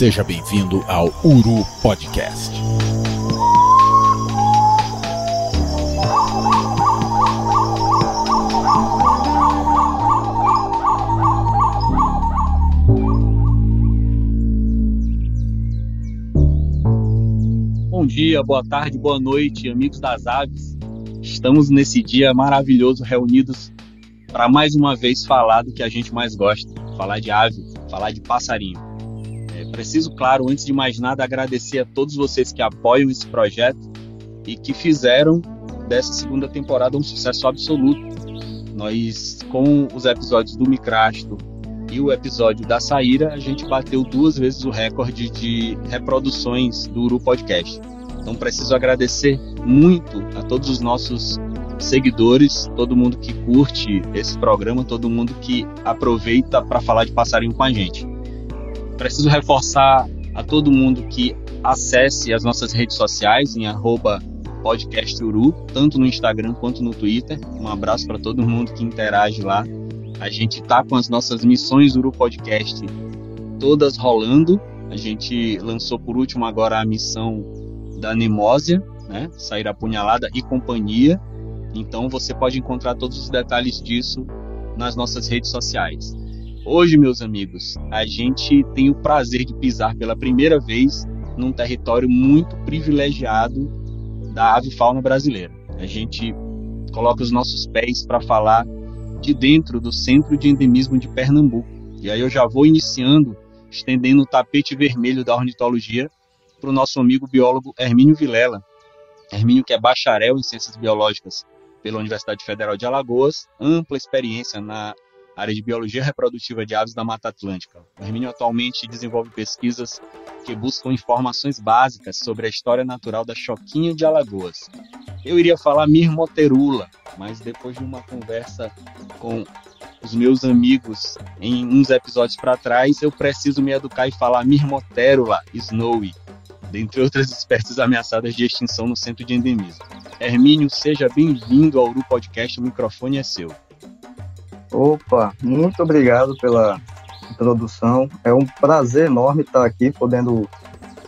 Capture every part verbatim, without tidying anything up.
seja bem-vindo ao Uru Podcast. Bom dia, boa tarde, boa noite, amigos das aves. Estamos nesse dia maravilhoso reunidos para mais uma vez falar do que a gente mais gosta, falar de ave, falar de passarinho. Preciso, claro, antes de mais nada, agradecer a todos vocês que apoiam esse projeto e que fizeram dessa segunda temporada um sucesso absoluto. Nós, com os episódios do Micrasto e o episódio da Saíra, a gente bateu duas vezes o recorde de reproduções do Uru Podcast. Então, preciso agradecer muito a todos os nossos seguidores, todo mundo que curte esse programa, todo mundo que aproveita para falar de passarinho com a gente. Preciso reforçar a todo mundo que acesse as nossas redes sociais em arroba podcasturu, tanto no Instagram quanto no Twitter. Um abraço para todo mundo que interage lá. A gente está com as nossas missões Uru Podcast todas rolando. A gente lançou por último agora a missão da Nemosia, né? Saíra apunhalada e companhia. Então você pode encontrar todos os detalhes disso nas nossas redes sociais. Hoje, meus amigos, a gente tem o prazer de pisar pela primeira vez num território muito privilegiado da avifauna brasileira. A gente coloca os nossos pés para falar de dentro do Centro de Endemismo de Pernambuco. E aí eu já vou iniciando, estendendo o tapete vermelho da ornitologia para o nosso amigo biólogo Hermínio Vilela. Hermínio, que é bacharel em Ciências Biológicas pela Universidade Federal de Alagoas, ampla experiência na área de Biologia Reprodutiva de Aves da Mata Atlântica. O Hermínio atualmente desenvolve pesquisas que buscam informações básicas sobre a história natural da Choquinha de Alagoas. Eu iria falar Myrmotherula, mas depois de uma conversa com os meus amigos em uns episódios para trás, eu preciso me educar e falar Myrmotherula snowi, dentre outras espécies ameaçadas de extinção no Centro de Endemismo. Hermínio, seja bem-vindo ao Uru Podcast, o microfone é seu. Opa, muito obrigado pela introdução. É um prazer enorme estar aqui, podendo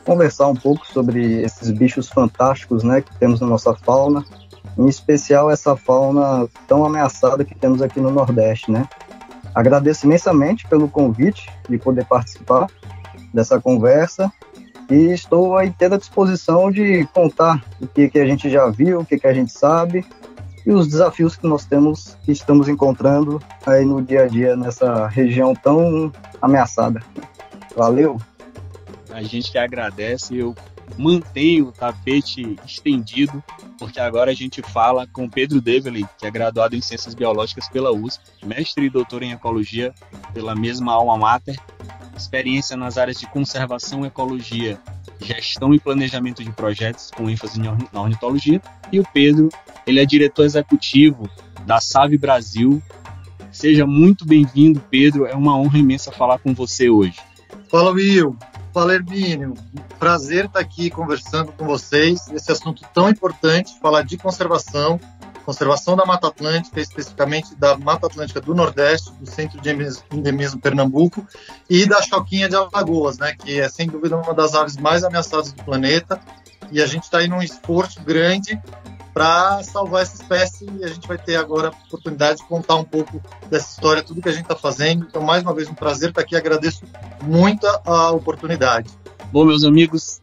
conversar um pouco sobre esses bichos fantásticos, né, que temos na nossa fauna, em especial essa fauna tão ameaçada que temos aqui no Nordeste, né. Agradeço imensamente pelo convite de poder participar dessa conversa e estou à inteira disposição de contar o que, que a gente já viu, o que, que a gente sabe, e os desafios que nós temos, que estamos encontrando aí no dia a dia nessa região tão ameaçada. Valeu! A gente que agradece, eu mantenho o tapete estendido, porque agora a gente fala com Pedro Develey, que é graduado em Ciências Biológicas pela U S P, mestre e doutor em Ecologia pela mesma alma mater, experiência nas áreas de conservação, ecologia, gestão e planejamento de projetos com ênfase na ornitologia. E o Pedro, ele é diretor executivo da SAVE Brasil. Seja muito bem-vindo, Pedro. É uma honra imensa falar com você hoje. Fala, Will. Fala, Hermínio. Prazer estar aqui conversando com vocês. Esse assunto tão importante, falar de conservação, conservação da Mata Atlântica, especificamente da Mata Atlântica do Nordeste, do Centro de Endemismo Pernambuco, e da Choquinha de Alagoas, né, que é sem dúvida uma das aves mais ameaçadas do planeta, e a gente está aí num esforço grande para salvar essa espécie, e a gente vai ter agora a oportunidade de contar um pouco dessa história, tudo que a gente está fazendo. Então, mais uma vez, um prazer estar aqui, agradeço muito a oportunidade. Bom, meus amigos,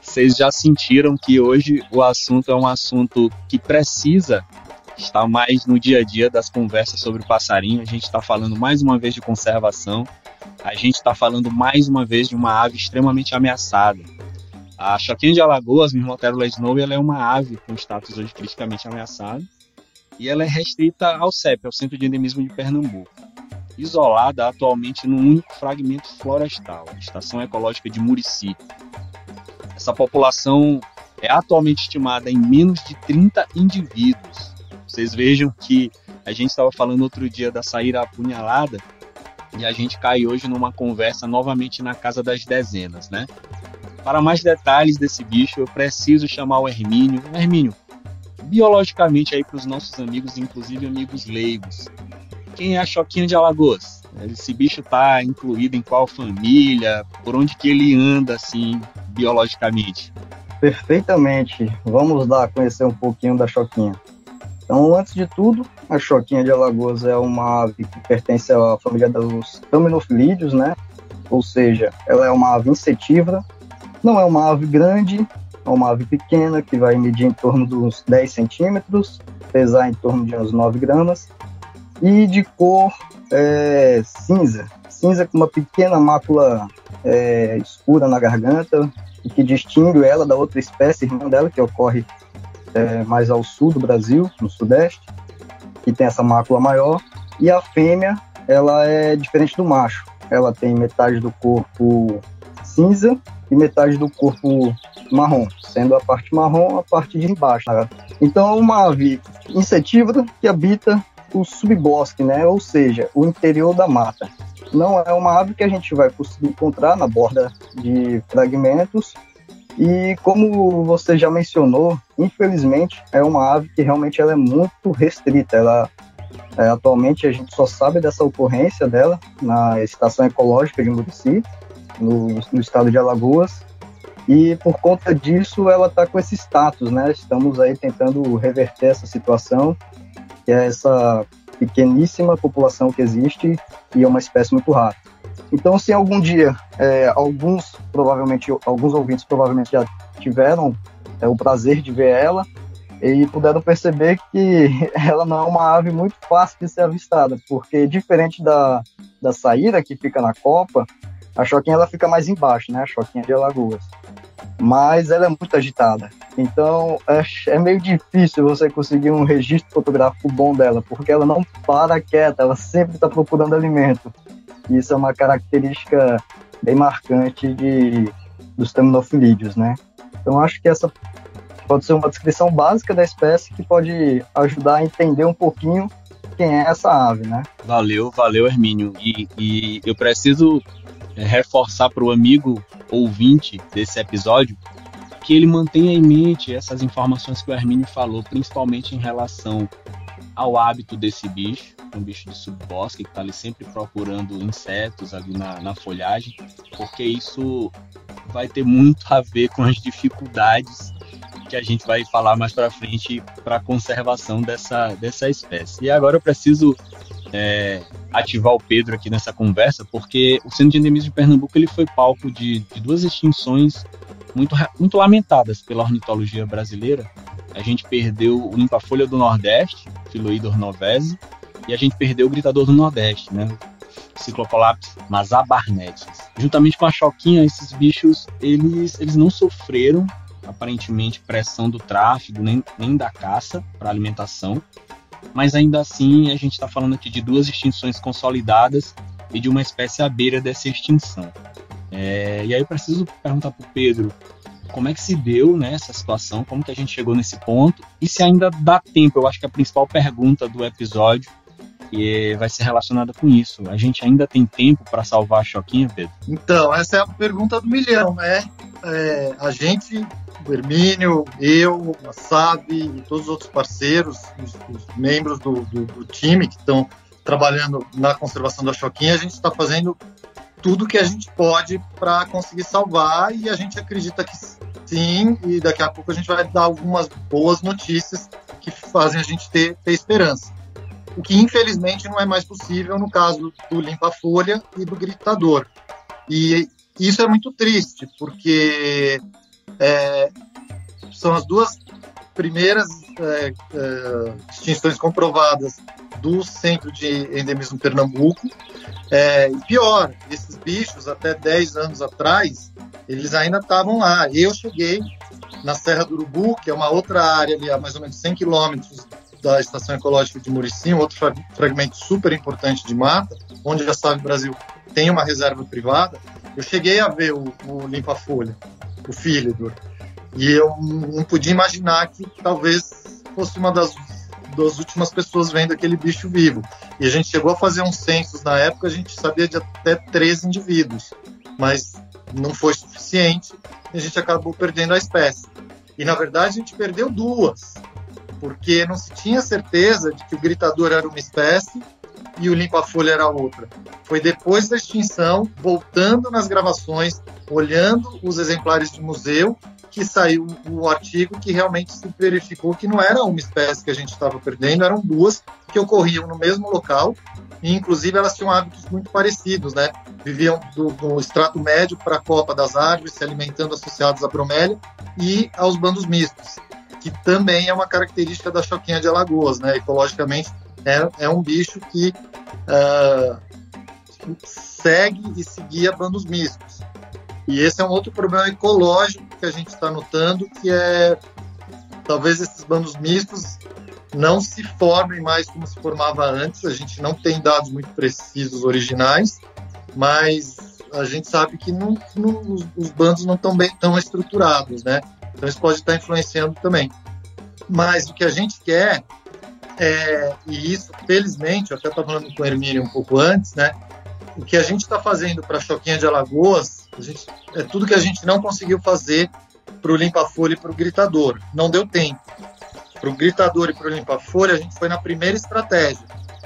vocês já sentiram que hoje o assunto é um assunto que precisa estar mais no dia a dia das conversas sobre o passarinho. A gente está falando mais uma vez de conservação, a gente está falando mais uma vez de uma ave extremamente ameaçada. A Choquinha de Alagoas, Myrmotherula snowi, ela é uma ave com status hoje criticamente ameaçada e ela é restrita ao C E P, ao Centro de Endemismo de Pernambuco, isolada atualmente num único fragmento florestal, a Estação Ecológica de Murici. Essa população é atualmente estimada em menos de trinta indivíduos. Vocês vejam que a gente estava falando outro dia da Saíra apunhalada e a gente cai hoje numa conversa novamente na casa das dezenas, né? Para mais detalhes desse bicho, eu preciso chamar o Hermínio. Hermínio, biologicamente aí para os nossos amigos, inclusive amigos leigos, quem é a Choquinha de Alagoas? Esse bicho está incluído em qual família? Por onde que ele anda, assim, biologicamente? Perfeitamente. Vamos lá conhecer um pouquinho da choquinha. Então, antes de tudo, a choquinha de Alagoas é uma ave que pertence à família dos Thamnophilídeos, né? Ou seja, ela é uma ave insetívora, não é uma ave grande, é uma ave pequena que vai medir em torno dos dez centímetros, pesar em torno de uns nove gramas e de cor é, cinza, cinza com uma pequena mácula é, escura na garganta, o que distingue ela da outra espécie irmã dela, que ocorre é, mais ao sul do Brasil, no sudeste, que tem essa mácula maior. E a fêmea, ela é diferente do macho, ela tem metade do corpo cinza e metade do corpo marrom, sendo a parte marrom a parte de embaixo. Então é uma ave insetívora que habita o subbosque, né? Ou seja, o interior da mata. Não é uma ave que a gente vai conseguir encontrar na borda de fragmentos e, como você já mencionou, infelizmente é uma ave que realmente ela é muito restrita. Ela, é, atualmente a gente só sabe dessa ocorrência dela na Estação Ecológica de Murici, no, no estado de Alagoas. E por conta disso ela está com esse status, né? Estamos aí tentando reverter essa situação, que é essa pequeníssima população que existe e é uma espécie muito rara. Então, se algum dia é, alguns, provavelmente, alguns ouvintes provavelmente já tiveram é, o prazer de ver ela e puderam perceber que ela não é uma ave muito fácil de ser avistada, porque diferente da, da Saíra, que fica na copa, a choquinha ela fica mais embaixo, né? A choquinha de Alagoas. Mas ela é muito agitada, então é, é meio difícil você conseguir um registro fotográfico bom dela, porque ela não para quieta, ela sempre está procurando alimento. Isso é uma característica bem marcante de, dos Thamnophilídeos, né? Então acho que essa pode ser uma descrição básica da espécie que pode ajudar a entender um pouquinho quem é essa ave, né? Valeu, valeu, Hermínio. E, e eu preciso reforçar para o amigo ouvinte desse episódio que ele mantenha em mente essas informações que o Hermínio falou, principalmente em relação ao hábito desse bicho, um bicho de subbosque que está ali sempre procurando insetos ali na, na folhagem, porque isso vai ter muito a ver com as dificuldades que a gente vai falar mais para frente para a conservação dessa, dessa espécie. E agora eu preciso é, ativar o Pedro aqui nessa conversa, porque o Centro de Endemismo de Pernambuco ele foi palco de, de duas extinções muito, muito lamentadas pela ornitologia brasileira. A gente perdeu o limpa-folha do Nordeste, Philydor novaesi, e a gente perdeu o gritador do Nordeste, né? Cichlocolaptes mazarbarnetti. Juntamente com a choquinha, esses bichos eles, eles não sofreram aparentemente pressão do tráfego nem, nem da caça para alimentação, mas ainda assim a gente está falando aqui de duas extinções consolidadas e de uma espécie à beira dessa extinção. É, e aí eu preciso perguntar para o Pedro como é que se deu, né, essa situação, como que a gente chegou nesse ponto e se ainda dá tempo. Eu acho que a principal pergunta do episódio e vai ser relacionada com isso. A gente ainda tem tempo para salvar a choquinha, Pedro? Então, essa é a pergunta do milhão, né? É, a gente, o Hermínio, eu, a SAVE e todos os outros parceiros, os, os membros do, do, do time que estão trabalhando na conservação da choquinha, a gente está fazendo tudo que a gente pode para conseguir salvar e a gente acredita que sim, e daqui a pouco a gente vai dar algumas boas notícias que fazem a gente ter, ter esperança. O que, infelizmente, não é mais possível no caso do limpa-folha e do gritador. E isso é muito triste, porque é, são as duas primeiras é, é, extinções comprovadas do Centro de Endemismo de Pernambuco. É, e pior, esses bichos, até dez anos atrás, eles ainda estavam lá. Eu cheguei na Serra do Urubu, que é uma outra área ali a mais ou menos cem quilômetros da Estação Ecológica de Murici, um outro fra- fragmento super importante de mata, onde a SAVE Brasil tem uma reserva privada. Eu cheguei a ver o, o limpa-folha, o Philydor, e eu não podia imaginar que talvez fosse uma das, das últimas pessoas vendo aquele bicho vivo. E a gente chegou a fazer uns censos na época, a gente sabia de até treze indivíduos, mas não foi suficiente e a gente acabou perdendo a espécie. E, na verdade, a gente perdeu duas, porque não se tinha certeza de que o gritador era uma espécie e o limpa-folha era outra. Foi depois da extinção, voltando nas gravações, olhando os exemplares de museu, que saiu o artigo que realmente se verificou que não era uma espécie que a gente estava perdendo, eram duas que ocorriam no mesmo local, e inclusive elas tinham hábitos muito parecidos, né? Viviam do, do extrato médio para a copa das árvores, se alimentando associados à bromélia e aos bandos mistos, que também é uma característica da choquinha de Alagoas, né? Ecologicamente, é, é um bicho que uh, segue e seguia bandos mistos. E esse é um outro problema ecológico que a gente está notando, que é talvez esses bandos mistos não se formem mais como se formava antes. A gente não tem dados muito precisos originais, mas a gente sabe que não, não, os, os bandos não estão bem tão estruturados, né? Então isso pode estar influenciando também. Mas o que a gente quer é, e isso felizmente, eu até estava falando com o Hermínio um pouco antes, né? O que a gente está fazendo para a Choquinha de Alagoas, a gente, é tudo que a gente não conseguiu fazer para o limpa-folha e para o gritador. Não deu tempo. Para o gritador e para o limpa-folha, a gente foi na primeira estratégia,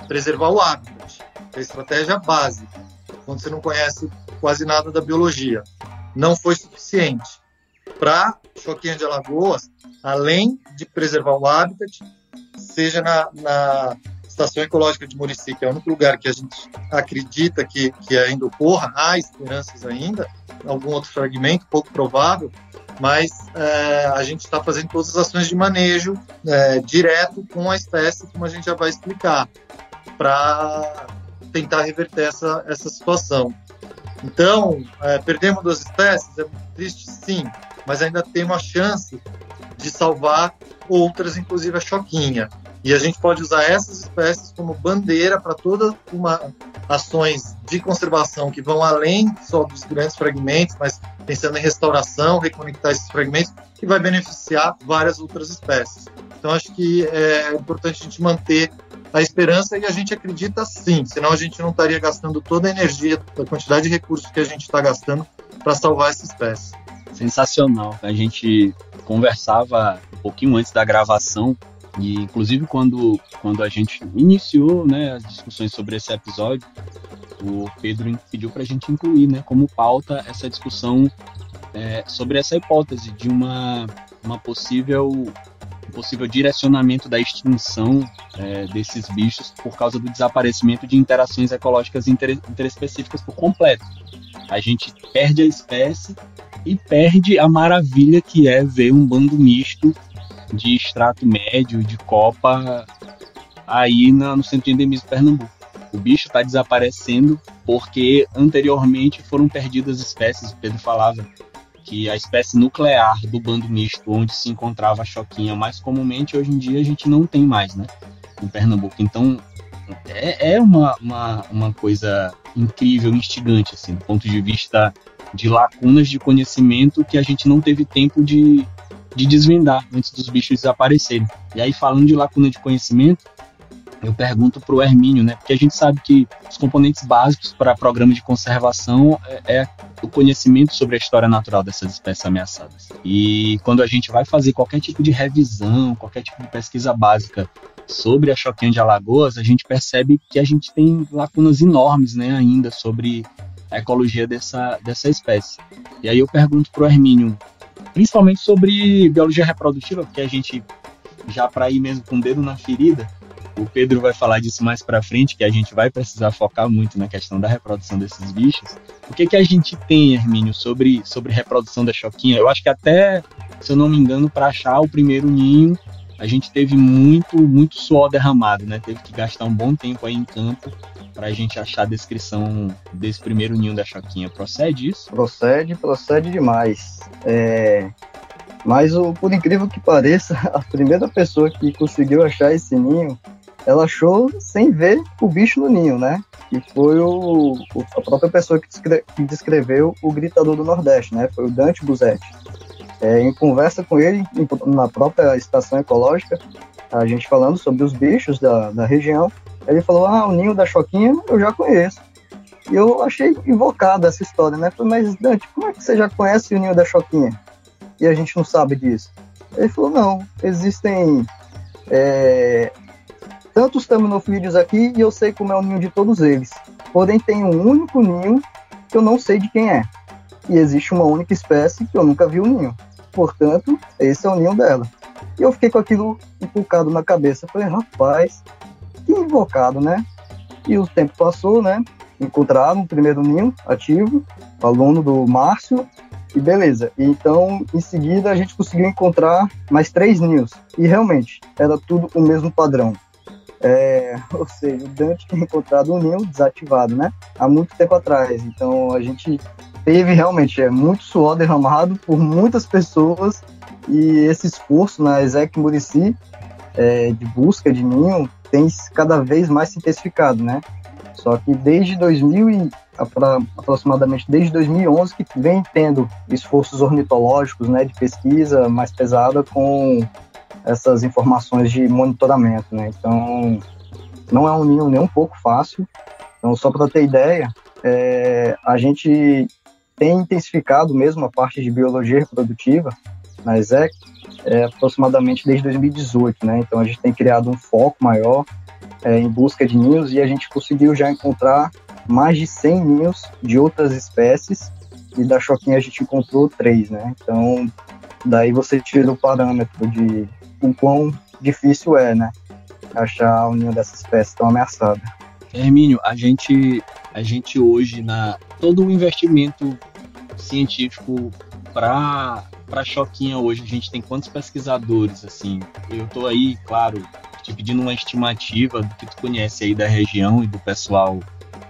preservar o habitat, a estratégia básica, quando você não conhece quase nada da biologia. Não foi suficiente. Para a Choquinha de Alagoas, além de preservar o habitat, seja na... na Estação Ecológica de Murici, que é o único lugar que a gente acredita que, que ainda ocorra, há esperanças ainda, algum outro fragmento, pouco provável, mas é, a gente está fazendo todas as ações de manejo é, direto com a espécie, como a gente já vai explicar, para tentar reverter essa, essa situação. Então, é, perdemos duas espécies, é muito triste, sim, mas ainda tem uma chance de salvar outras, inclusive a choquinha. E a gente pode usar essas espécies como bandeira para todas uma ações de conservação que vão além só dos grandes fragmentos, mas pensando em restauração, reconectar esses fragmentos, que vai beneficiar várias outras espécies. Então, acho que é importante a gente manter a esperança e a gente acredita sim, senão a gente não estaria gastando toda a energia, a quantidade de recursos que a gente está gastando para salvar essa espécie. Sensacional. A gente conversava um pouquinho antes da gravação, e inclusive quando, quando a gente iniciou, né, as discussões sobre esse episódio, o Pedro pediu para a gente incluir, né, como pauta essa discussão é, sobre essa hipótese de uma, uma possível, um possível direcionamento da extinção é, desses bichos por causa do desaparecimento de interações ecológicas inter, interespecíficas por completo. A gente perde a espécie e perde a maravilha que é ver um bando misto de extrato médio, de copa, aí na, no Centro de Endemismo de Pernambuco. O bicho está desaparecendo porque anteriormente foram perdidas espécies. O Pedro falava que a espécie nuclear do bando misto, onde se encontrava a choquinha mais comumente, hoje em dia a gente não tem mais, né, em Pernambuco. Então é, é uma, uma, uma coisa incrível, instigante, assim, do ponto de vista de lacunas de conhecimento que a gente não teve tempo de de desvendar antes dos bichos desaparecerem. E aí, falando de lacuna de conhecimento, eu pergunto para o Hermínio, né? Porque a gente sabe que os componentes básicos para programa de conservação é, é o conhecimento sobre a história natural dessas espécies ameaçadas. E quando a gente vai fazer qualquer tipo de revisão, qualquer tipo de pesquisa básica sobre a choquinha de Alagoas, a gente percebe que a gente tem lacunas enormes, né, ainda sobre a ecologia dessa, dessa espécie. E aí eu pergunto para o Hermínio, principalmente sobre biologia reprodutiva, porque a gente, já para ir mesmo com o dedo na ferida, o Pedro vai falar disso mais para frente, que a gente vai precisar focar muito na questão da reprodução desses bichos. O que, que a gente tem, Hermínio, sobre, sobre reprodução da choquinha? Eu acho que até, se eu não me engano, para achar o primeiro ninho, a gente teve muito, muito suor derramado, né? Teve que gastar um bom tempo aí em campo para a gente achar a descrição desse primeiro ninho da choquinha. Procede isso? Procede, procede demais. É... Mas, o, por incrível que pareça, a primeira pessoa que conseguiu achar esse ninho, ela achou sem ver o bicho no ninho, né? Que foi o, a própria pessoa que, descre- que descreveu o gritador do Nordeste, né? Foi o Dante Buzetti. É, em conversa com ele, em, na própria estação ecológica, a gente falando sobre os bichos da, da região, ele falou, ah, o ninho da choquinha eu já conheço. E eu achei invocada essa história, né? Falei, mas Dante, como é que você já conhece o ninho da choquinha e a gente não sabe disso? Ele falou, não, existem é, tantos thamnophilídeos aqui e eu sei como é o ninho de todos eles. Porém, tem um único ninho que eu não sei de quem é. E existe uma única espécie que eu nunca vi o ninho. Portanto, esse é o ninho dela. E eu fiquei com aquilo inculcado na cabeça. Falei, rapaz, que invocado, né? E o tempo passou, né? Encontraram o primeiro ninho ativo, aluno do Márcio, e beleza. Então, em seguida, a gente conseguiu encontrar mais três ninhos. E realmente, era tudo o mesmo padrão. É, ou seja, o Dante tinha encontrado um ninho desativado, né? Há muito tempo atrás. Então, a gente teve realmente é, muito suor derramado por muitas pessoas. E esse esforço na E S E C Murici, é, de busca de ninho, tem cada vez mais se intensificado, né? Só que desde dois mil, aproximadamente desde dois mil e onze, que vem tendo esforços ornitológicos, né, de pesquisa mais pesada com essas informações de monitoramento, né? Então, não é um ninho nem um pouco fácil. Então, só para ter ideia, é, a gente tem intensificado mesmo a parte de biologia reprodutiva na E S E C, é, aproximadamente desde dois mil e dezoito, né? Então, a gente tem criado um foco maior é, em busca de ninhos e a gente conseguiu já encontrar mais de cem ninhos de outras espécies e da Choquinha a gente encontrou três, né? Então, daí você tira o parâmetro de o quão difícil é, né, achar o ninho dessa espécie tão ameaçada. Hermínio, a gente, a gente hoje, na, todo o investimento científico para para Choquinha hoje, a gente tem quantos pesquisadores, assim? Eu tô aí, claro, te pedindo uma estimativa do que tu conhece aí da região e do pessoal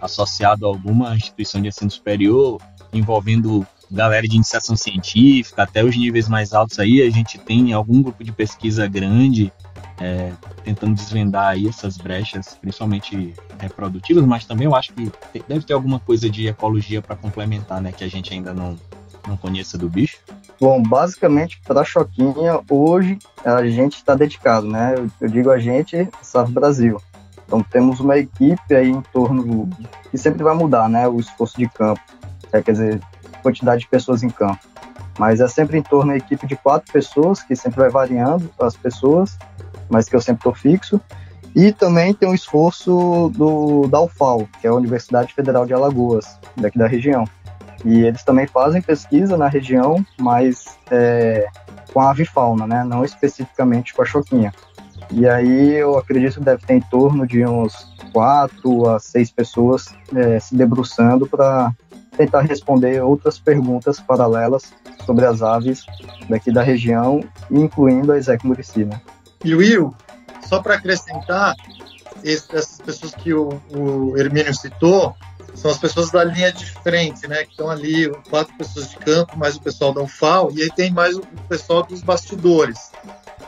associado a alguma instituição de ensino superior, envolvendo galera de iniciação científica, até os níveis mais altos aí, a gente tem algum grupo de pesquisa grande, é, tentando desvendar aí essas brechas, principalmente reprodutivas, mas também eu acho que deve ter alguma coisa de ecologia para complementar, né, que a gente ainda não, não conheça do bicho. Bom, basicamente, para a Choquinha, hoje a gente está dedicado, né? Eu, eu digo a gente, SAVE Brasil. Então, temos uma equipe aí em torno do, que sempre vai mudar, né? O esforço de campo, é, quer dizer, quantidade de pessoas em campo. Mas é sempre em torno da equipe de quatro pessoas, que sempre vai variando as pessoas, mas que eu sempre estou fixo. E também tem um esforço do, da Ufal, que é a Universidade Federal de Alagoas, daqui da região. E eles também fazem pesquisa na região, mas é, com a avifauna, né? Não especificamente com a Choquinha. E aí eu acredito que deve ter em torno de uns quatro a seis pessoas é, se debruçando para tentar responder outras perguntas paralelas sobre as aves daqui da região, incluindo a E S E C Murici, né? E Will, só para acrescentar, essas pessoas que o, o Hermínio citou, são as pessoas da linha de frente, né, que estão ali, quatro pessoas de campo, mais o pessoal da Ufal, e aí tem mais o pessoal dos bastidores,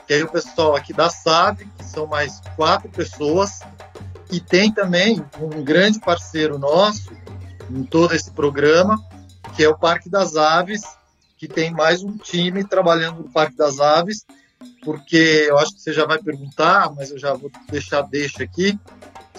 que aí o pessoal aqui da SAVE, que são mais quatro pessoas, e tem também um grande parceiro nosso em todo esse programa, que é o Parque das Aves, que tem mais um time trabalhando no Parque das Aves, porque eu acho que você já vai perguntar, mas eu já vou deixar deixa aqui,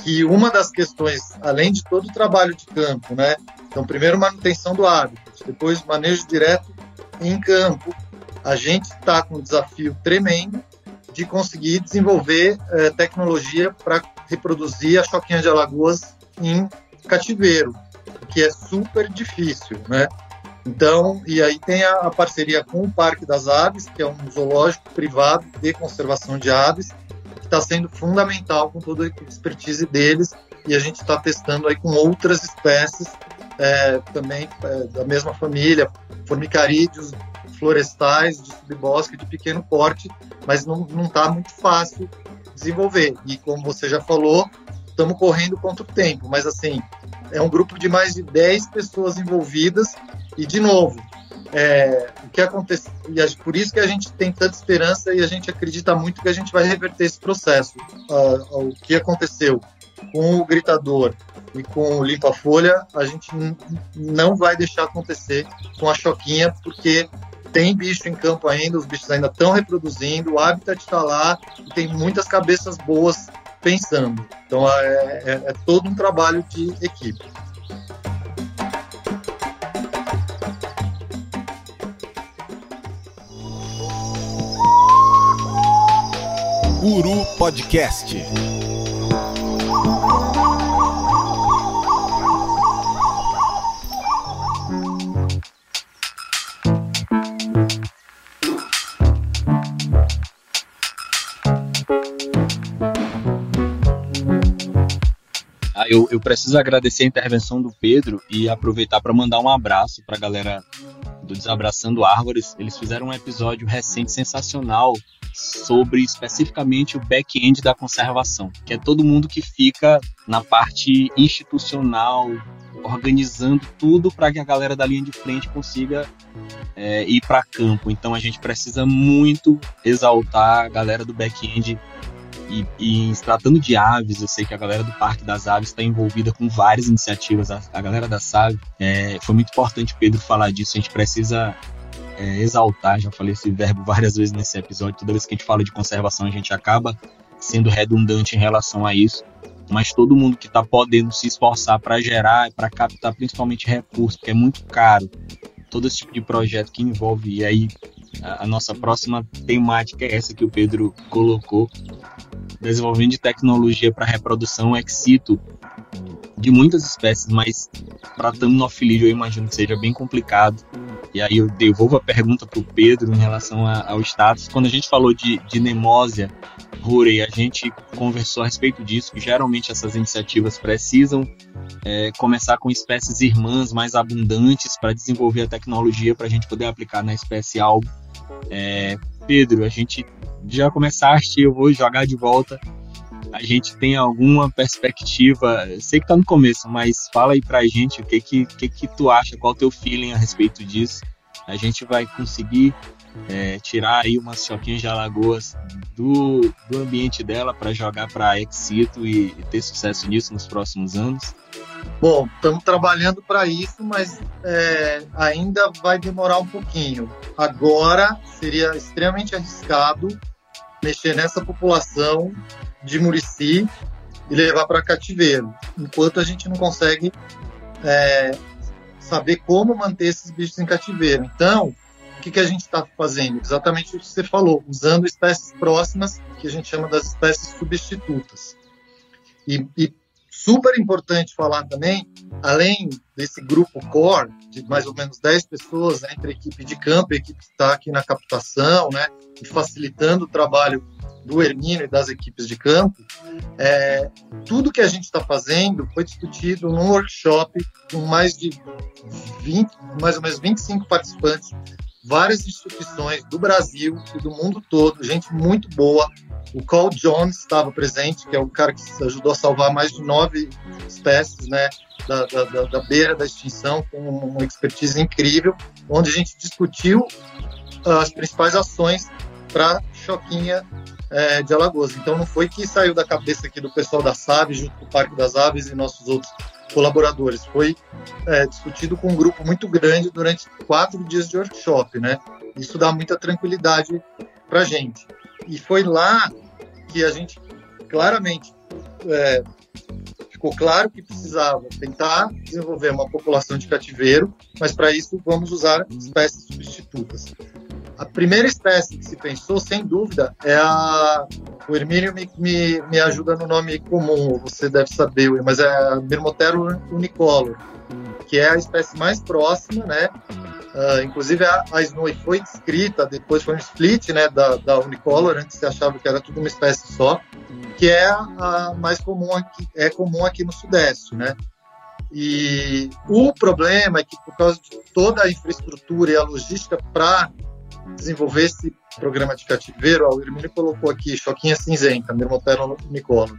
que uma das questões, além de todo o trabalho de campo, né? Então, primeiro, manutenção do hábitat, depois, manejo direto em campo. A gente está com um desafio tremendo de conseguir desenvolver eh, tecnologia para reproduzir a Choquinha de Alagoas em cativeiro, que é super difícil, né? Então, e aí tem a, a parceria com o Parque das Aves, que é um zoológico privado de conservação de aves, está sendo fundamental com toda a expertise deles e a gente está testando aí com outras espécies é, também é, da mesma família, formicarídeos florestais, de subbosque, de pequeno porte, mas não está muito fácil desenvolver. E como você já falou, estamos correndo contra o tempo, mas assim, é um grupo de mais de dez pessoas envolvidas e, de novo, É, o que aconteceu, e por isso que a gente tem tanta esperança e a gente acredita muito que a gente vai reverter esse processo. Ah, o que aconteceu com o gritador e com o limpa-folha, a gente n- não vai deixar acontecer com a Choquinha, porque tem bicho em campo ainda, os bichos ainda estão reproduzindo, o habitat está lá e tem muitas cabeças boas pensando. Então é, é, é todo um trabalho de equipe. Uru Podcast. eu, eu preciso agradecer a intervenção do Pedro e aproveitar para mandar um abraço para a galera do Desabraçando Árvores. Eles fizeram um episódio recente sensacional sobre especificamente o back-end da conservação, que é todo mundo que fica na parte institucional, organizando tudo para que a galera da linha de frente consiga é, ir para campo. Então a gente precisa muito exaltar a galera do back-end. E, e tratando de aves, eu sei que a galera do Parque das Aves está envolvida com várias iniciativas. A, a galera da SAVE, é, foi muito importante, Pedro, falar disso. A gente precisa é, exaltar, já falei esse verbo várias vezes nesse episódio. Toda vez que a gente fala de conservação, a gente acaba sendo redundante em relação a isso. Mas todo mundo que está podendo se esforçar para gerar, para captar principalmente recursos, porque é muito caro. Todo esse tipo de projeto que envolve, e aí a, a nossa próxima temática é essa que o Pedro colocou, desenvolvimento de tecnologia para reprodução ex situ de muitas espécies, mas para Thamnophilídeo eu imagino que seja bem complicado. E aí eu devolvo a pergunta para o Pedro em relação a, ao status. Quando a gente falou de, de Nemosia rurei, a gente conversou a respeito disso, que geralmente essas iniciativas precisam é, começar com espécies irmãs mais abundantes para desenvolver a tecnologia para a gente poder aplicar na espécie alvo. É, Pedro, a gente já começaste, eu vou jogar de volta. A gente tem alguma perspectiva, sei que tá no começo, mas fala aí pra gente o que que, que, que tu acha, qual o teu feeling a respeito disso. A gente vai conseguir é, tirar aí umas choquinhas de Alagoas do, do ambiente dela para jogar para Exito e, e ter sucesso nisso nos próximos anos? Bom, estamos trabalhando para isso, mas é, ainda vai demorar um pouquinho. Agora seria extremamente arriscado mexer nessa população de Murici e levar para cativeiro, enquanto a gente não consegue é, saber como manter esses bichos em cativeiro. Então, o que, que a gente está fazendo? Exatamente o que você falou, usando espécies próximas, que a gente chama das espécies substitutas. E, e super importante falar também, além desse grupo core, de mais ou menos dez pessoas, né, entre a equipe de campo e a equipe que está aqui na captação, né, e facilitando o trabalho do Hermínio e das equipes de campo, é, tudo que a gente está fazendo foi discutido num workshop com mais de vinte, mais ou menos vinte e cinco participantes, várias instituições do Brasil e do mundo todo, gente muito boa. O Carl Jones estava presente, que é o cara que ajudou a salvar mais de nove espécies, né, da, da, da beira da extinção, com uma expertise incrível, onde a gente discutiu as principais ações para choquinha é, de Alagoas. Então não foi que saiu da cabeça aqui do pessoal da SAVE, junto com o Parque das Aves e nossos outros colaboradores. Foi é, discutido com um grupo muito grande durante quatro dias de workshop, né? Isso dá muita tranquilidade para a gente. E foi lá que a gente claramente é, ficou claro que precisava tentar desenvolver uma população de cativeiro, mas para isso vamos usar espécies substitutas. A primeira espécie que se pensou, sem dúvida, é a... O Hermínio me, me, me ajuda no nome comum, você deve saber, mas é a Myrmotherula unicolor, que é a espécie mais próxima, né? Uh, inclusive, a, a snowi foi descrita, depois foi um split, né, da, da unicolor, antes se achava que era tudo uma espécie só, que é a mais comum aqui, é comum aqui no Sudeste, né? E o problema é que, por causa de toda a infraestrutura e a logística para desenvolver esse programa de cativeiro, o Hermínio colocou aqui, choquinha cinzenta, Myrmotherula unicolor,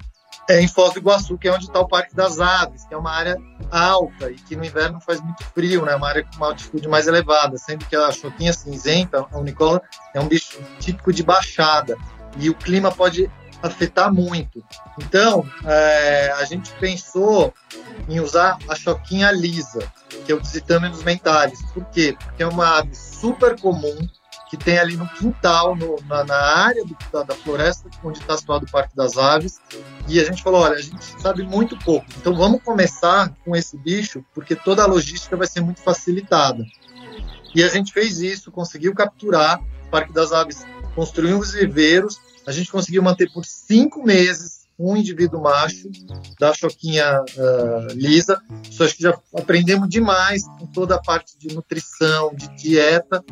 é em Foz do Iguaçu, que é onde está o Parque das Aves, que é uma área alta e que no inverno faz muito frio, né? Uma área com uma altitude mais elevada, sendo que a choquinha cinzenta, a unicolor, é um bicho típico de baixada e o clima pode afetar muito. Então, é, a gente pensou em usar a choquinha lisa, que é o Dysithamnus mentalis. Por quê? Porque é uma ave super comum, que tem ali no quintal, no, na, na área do, da, da floresta, onde está situado o Parque das Aves, e a gente falou, olha, a gente sabe muito pouco, então vamos começar com esse bicho, porque toda a logística vai ser muito facilitada. E a gente fez isso, conseguiu capturar, o Parque das Aves construiu os viveiros, a gente conseguiu manter por cinco meses um indivíduo macho da choquinha uh, lisa. Isso acho que já aprendemos demais com toda a parte de nutrição, de dieta,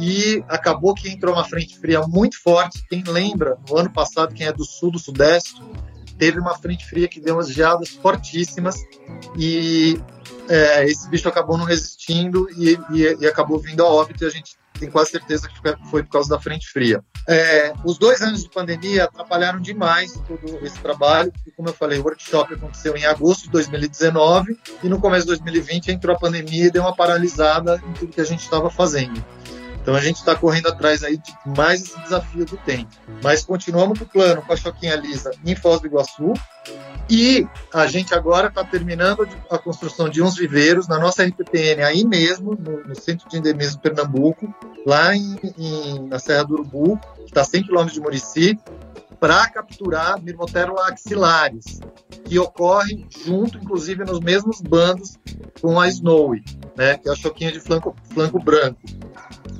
e acabou que entrou uma frente fria muito forte. Quem lembra, no ano passado, quem é do sul, do sudeste, teve uma frente fria que deu umas geadas fortíssimas e é, esse bicho acabou não resistindo e, e, e acabou vindo a óbito, e a gente tem quase certeza que foi por causa da frente fria. É, os dois anos de pandemia atrapalharam demais todo esse trabalho, porque, como eu falei, o workshop aconteceu em agosto de dois mil e dezenove e no começo de dois mil e vinte entrou a pandemia e deu uma paralisada em tudo que a gente estava fazendo. Então a gente está correndo atrás aí de mais esse desafio do tempo. Mas continuamos com o plano com a Choquinha Lisa em Foz do Iguaçu e a gente agora está terminando a construção de uns viveiros na nossa R P P N aí mesmo, no, no Centro de Endemismo de Pernambuco, lá em, em, na Serra do Urubu, que está a cem quilômetros de Murici, para capturar Myrmotherula axillaris, que ocorre junto, inclusive, nos mesmos bandos com a snowi, né, que é a choquinha de flanco, flanco branco.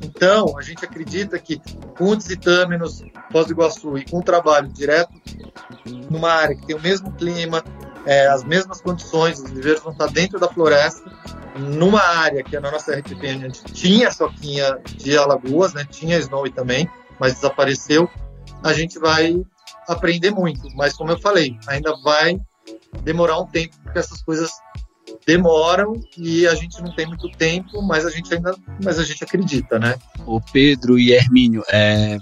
Então, a gente acredita que com o Dysithamnus, Foz do Iguaçu, e com o trabalho direto numa área que tem o mesmo clima, é, as mesmas condições, os viveiros vão estar dentro da floresta, numa área que na nossa R T P N a gente tinha a choquinha de Alagoas, né, tinha a snowi também, mas desapareceu. A gente vai aprender muito, mas como eu falei, ainda vai demorar um tempo, porque essas coisas demoram e a gente não tem muito tempo, mas a gente ainda, mas a gente acredita, né? Ô Pedro e Hermínio, é,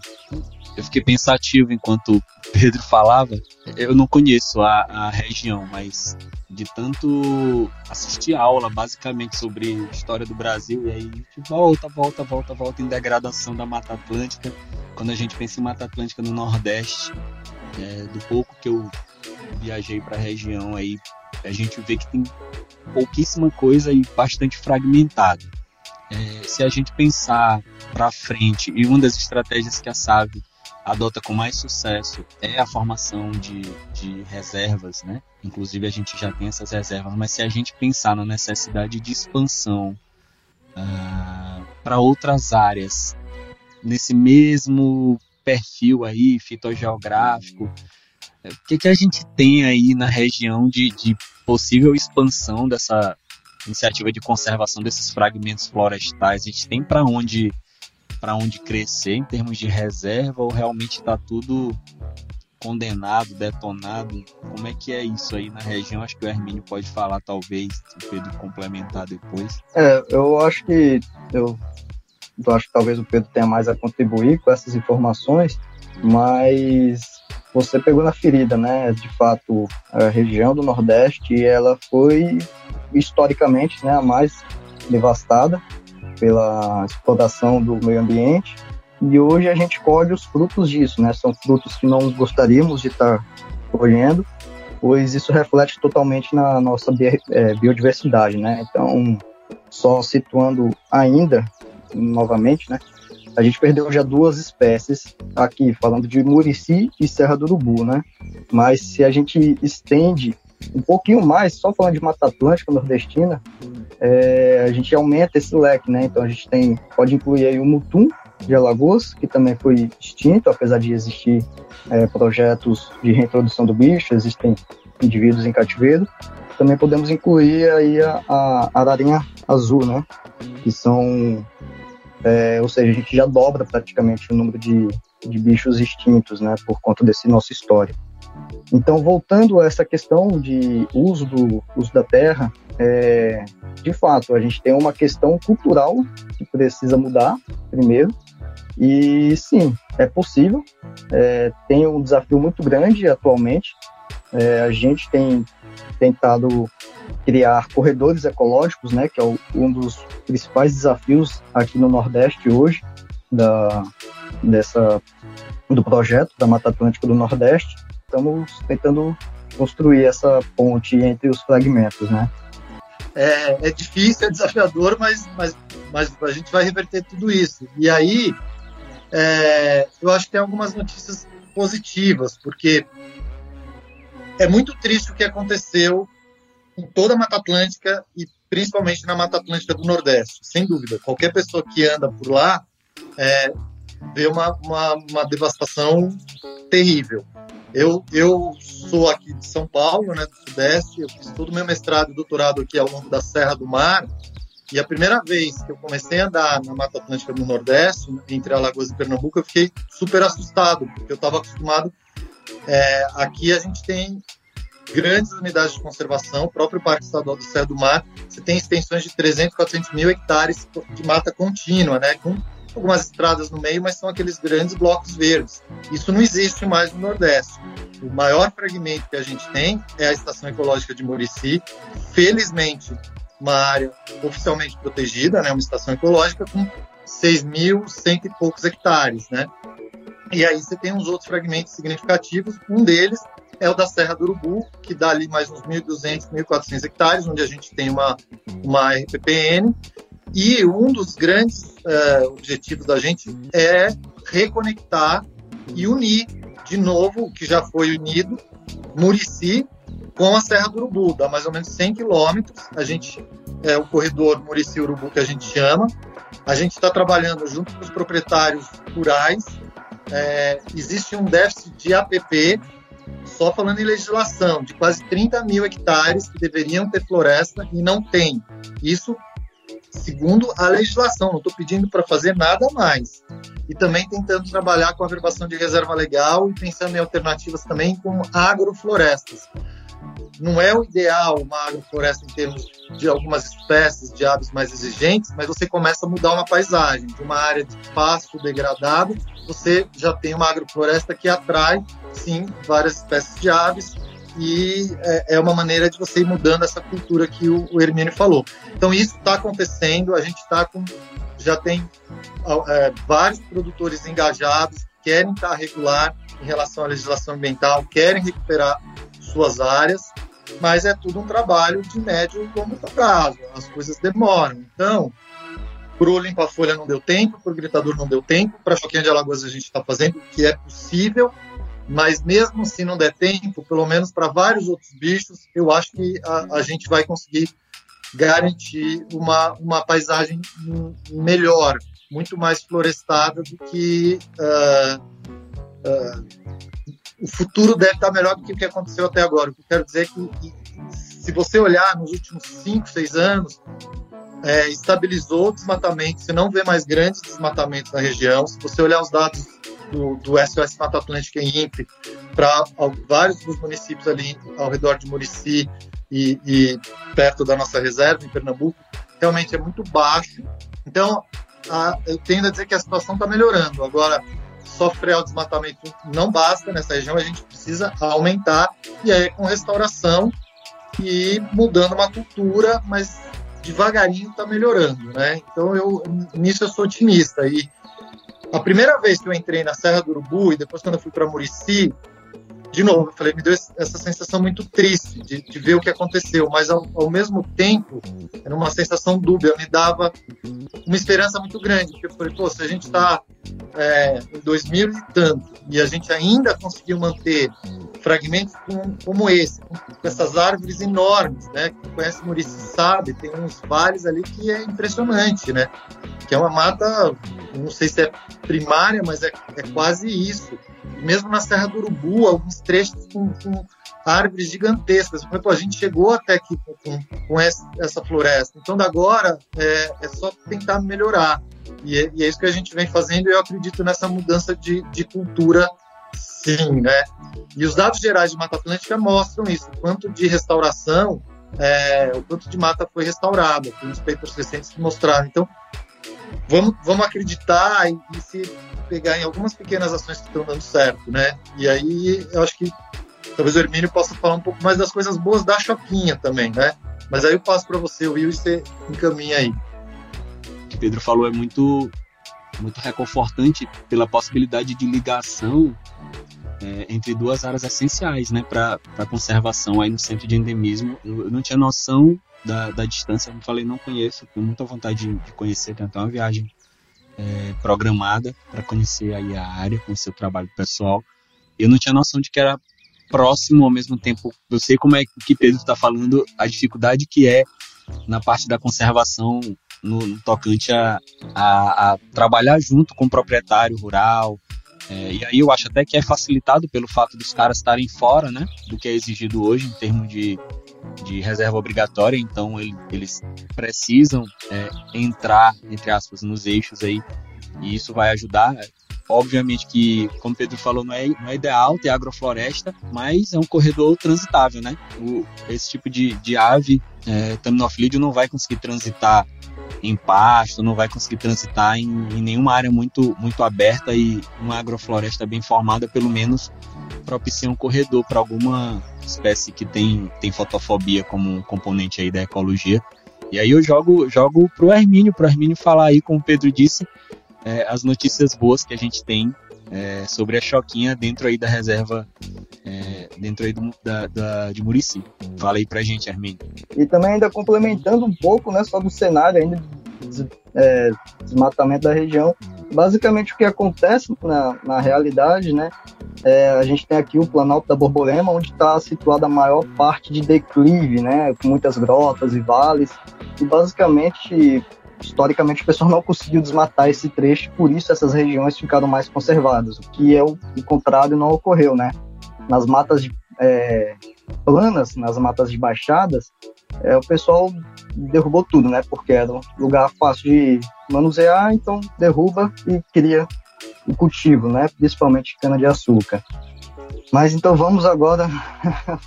eu fiquei pensativo enquanto o Pedro falava. Eu não conheço a, a região, mas de tanto assistir aula basicamente sobre história do Brasil, e aí a gente volta, volta, volta, volta em degradação da Mata Atlântica. Quando a gente pensa em Mata Atlântica no Nordeste, é, do pouco que eu viajei para a região, aí a gente vê que tem pouquíssima coisa e bastante fragmentada. É, se a gente pensar para frente, e uma das estratégias que a SAVE adota com mais sucesso é a formação de, de reservas, né? Inclusive a gente já tem essas reservas, mas se a gente pensar na necessidade de expansão uh, para outras áreas, nesse mesmo perfil aí, fitogeográfico, o que, que a gente tem aí na região de, de possível expansão dessa iniciativa de conservação desses fragmentos florestais? A gente tem para onde, para onde crescer em termos de reserva, ou realmente está tudo condenado, detonado? Como é que é isso aí na região? Acho que o Hermínio pode falar, talvez, o Pedro complementar depois. É, eu acho que... eu Eu acho que talvez o Pedro tenha mais a contribuir com essas informações, mas você pegou na ferida, né? De fato, a região do Nordeste, ela foi historicamente, né, a mais devastada pela exploração do meio ambiente, e hoje a gente colhe os frutos disso, né? São frutos que não gostaríamos de estar colhendo, pois isso reflete totalmente na nossa biodiversidade, né? Então, só situando ainda novamente, né? A gente perdeu já duas espécies aqui, falando de Murici e Serra do Urubu, né? Mas se a gente estende um pouquinho mais, só falando de Mata Atlântica nordestina, é, a gente aumenta esse leque, né? Então a gente tem, pode incluir aí o Mutum de Alagoas, que também foi extinto, apesar de existir é, projetos de reintrodução do bicho, existem indivíduos em cativeiro. Também podemos incluir aí a, a ararinha azul, né? Que são... É, ou seja, a gente já dobra praticamente o número de, de bichos extintos, né, por conta desse nosso histórico. Então, voltando a essa questão de uso, do, uso da terra, é, de fato, a gente tem uma questão cultural que precisa mudar primeiro, e sim, é possível, é, tem um desafio muito grande atualmente, é, a gente tem tentado criar corredores ecológicos, né, que é um dos principais desafios aqui no Nordeste hoje, da, dessa, do projeto da Mata Atlântica do Nordeste. Estamos tentando construir essa ponte entre os fragmentos, né? É, é difícil, é desafiador, mas, mas, mas a gente vai reverter tudo isso. E aí, é, eu acho que tem algumas notícias positivas, porque é muito triste o que aconteceu em toda a Mata Atlântica e principalmente na Mata Atlântica do Nordeste, sem dúvida. Qualquer pessoa que anda por lá é, vê uma, uma, uma devastação terrível. Eu, eu sou aqui de São Paulo, né, do Sudeste, eu fiz todo o meu mestrado e doutorado aqui ao longo da Serra do Mar, e a primeira vez que eu comecei a andar na Mata Atlântica do Nordeste, entre Alagoas e Pernambuco, eu fiquei super assustado, porque eu estava acostumado É, aqui a gente tem grandes unidades de conservação, o próprio Parque Estadual do Serra do Mar, você tem extensões de trezentos, quatrocentos mil hectares de mata contínua, né, com algumas estradas no meio, mas são aqueles grandes blocos verdes. Isso não existe mais no Nordeste. O maior fragmento que a gente tem é a Estação Ecológica de Murici, felizmente uma área oficialmente protegida, né, uma estação ecológica com seis mil e cem e poucos hectares, né? E aí você tem uns outros fragmentos significativos, um deles é o da Serra do Urubu, que dá ali mais uns mil e duzentos, mil e quatrocentos hectares, onde a gente tem uma, uma R P P N, e um dos grandes uh, objetivos da gente é reconectar e unir de novo o que já foi unido, Murici com a Serra do Urubu, dá mais ou menos cem quilômetros, a gente, é, o corredor Murici-Urubu que a gente chama, a gente está trabalhando junto com os proprietários rurais. É, existe um déficit de A P P, só falando em legislação, de quase trinta mil hectares que deveriam ter floresta e não tem. Isso segundo a legislação, não estou pedindo para fazer nada mais. E também tentando trabalhar com a averbação de reserva legal e pensando em alternativas também com agroflorestas. Não é o ideal uma agrofloresta em termos de algumas espécies de aves mais exigentes, mas você começa a mudar uma paisagem. De uma área de pasto degradado, você já tem uma agrofloresta que atrai, sim, várias espécies de aves e é uma maneira de você ir mudando essa cultura que o Hermínio falou. Então, isso está acontecendo, a gente tá com, já tem é, vários produtores engajados, querem estar regular em relação à legislação ambiental, querem recuperar suas áreas, mas é tudo um trabalho de médio e longo prazo, as coisas demoram. Então, pro limpa-folha não deu tempo, pro gritador não deu tempo, para Choquinha de Alagoas a gente está fazendo o que é possível, mas mesmo se não der tempo, pelo menos para vários outros bichos, eu acho que a, a gente vai conseguir garantir uma, uma paisagem melhor, muito mais florestada do que... Uh, uh, o futuro deve estar melhor do que o que aconteceu até agora. O que eu quero dizer é que, se você olhar nos últimos cinco, seis anos, é, estabilizou o desmatamento, você não vê mais grandes desmatamentos na região. Se você olhar os dados do, do S O S Mata Atlântica e INPE para vários dos municípios ali ao redor de Murici e, e perto da nossa reserva, em Pernambuco, realmente é muito baixo. Então, a, eu tendo a dizer que a situação está melhorando. Agora, só frear o desmatamento não basta nessa região, a gente precisa aumentar, e aí com restauração e mudando uma cultura, mas devagarinho está melhorando, né? Então, eu, nisso eu sou otimista. E a primeira vez que eu entrei na Serra do Urubu, e depois quando eu fui para Murici, de novo, eu falei, me deu essa sensação muito triste de, de ver o que aconteceu, mas ao, ao mesmo tempo, era uma sensação dúbia, me dava uma esperança muito grande, porque eu falei, pô, se a gente está é, em dois mil e tanto, e a gente ainda conseguiu manter fragmentos como, como esse, com essas árvores enormes, né, que conhece o Murici sabe, tem uns vales ali que é impressionante, né, que é uma mata, não sei se é primária, mas é, é quase isso. Mesmo na Serra do Urubu, alguns trechos com, com árvores gigantescas. Pô, a gente chegou até aqui com, com essa floresta. Então, agora, é, é só tentar melhorar. E é, e é isso que a gente vem fazendo, e eu acredito nessa mudança de, de cultura, sim, né? E os dados gerais de Mata Atlântica mostram isso. O quanto de restauração, é, o quanto de mata foi restaurada. Tem uns papers recentes que mostraram. Então, Vamos, vamos acreditar e, e se pegar em algumas pequenas ações que estão dando certo, né? E aí, eu acho que talvez o Hermínio possa falar um pouco mais das coisas boas da Choquinha também, né? Mas aí eu passo para você, Will, e você encaminha aí. O que o Pedro falou é muito, muito reconfortante pela possibilidade de ligação é, entre duas áreas essenciais, né? Para a conservação aí no centro de endemismo. Eu, eu não tinha noção... Da, da distância, como falei, não conheço, tenho muita vontade de, de conhecer, tenho até uma viagem é, programada para conhecer aí a área, conhecer o trabalho pessoal. Eu não tinha noção de que era próximo, ao mesmo tempo, eu sei como é que Pedro está falando, a dificuldade que é na parte da conservação, no, no tocante a, a, a trabalhar junto com o proprietário rural, é, e aí eu acho até que é facilitado pelo fato dos caras estarem fora, né, do que é exigido hoje em termos de de reserva obrigatória, então ele, eles precisam é, entrar, entre aspas, nos eixos aí, e isso vai ajudar Obviamente que, como o Pedro falou, não é, não é ideal ter agrofloresta, mas é um corredor transitável, né? O, esse tipo de, de ave, é, Thamnophilídeo, não vai conseguir transitar em pasto, não vai conseguir transitar em, em nenhuma área muito, muito aberta, e uma agrofloresta bem formada, pelo menos, propicia um corredor para alguma espécie que tem, tem fotofobia como um componente aí da ecologia. E aí eu jogo, jogo pro Hermínio, pro Hermínio falar aí, como o Pedro disse, é, as notícias boas que a gente tem é, sobre a Choquinha dentro aí da reserva, é, dentro aí do, da, da, de Murici. Fala aí pra gente, Hermínio. E também ainda complementando um pouco, né, só do cenário ainda de é, desmatamento da região, basicamente o que acontece na, na realidade, né, é, a gente tem aqui o Planalto da Borborema, onde está situada a maior parte de declive, né, com muitas grotas e vales, e basicamente, historicamente, o pessoal não conseguiu desmatar esse trecho, por isso essas regiões ficaram mais conservadas, o que é o, o contrário não ocorreu, né, nas matas de, é, planas, nas matas de baixadas, é, o pessoal derrubou tudo, né, porque era um lugar fácil de manusear, então derruba e cria o cultivo, né, principalmente cana-de-açúcar. Mas então vamos agora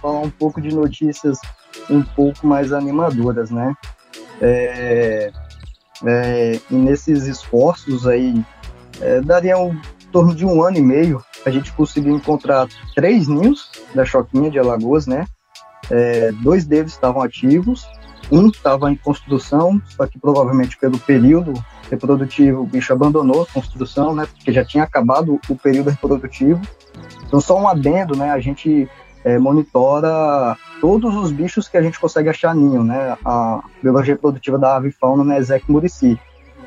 falar um pouco de notícias um pouco mais animadoras, né, é, é, e nesses esforços aí, é, daria um, em torno de um ano e meio, a gente conseguiu encontrar três ninhos da Choquinha de Alagoas, né, é, dois deles estavam ativos, um estava em construção, só que provavelmente pelo período reprodutivo o bicho abandonou a construção, né, porque já tinha acabado o período reprodutivo. Então só um adendo, né, a gente é, monitora todos os bichos que a gente consegue achar ninho, né, a biologia reprodutiva da ave e fauna na E S E C Murici.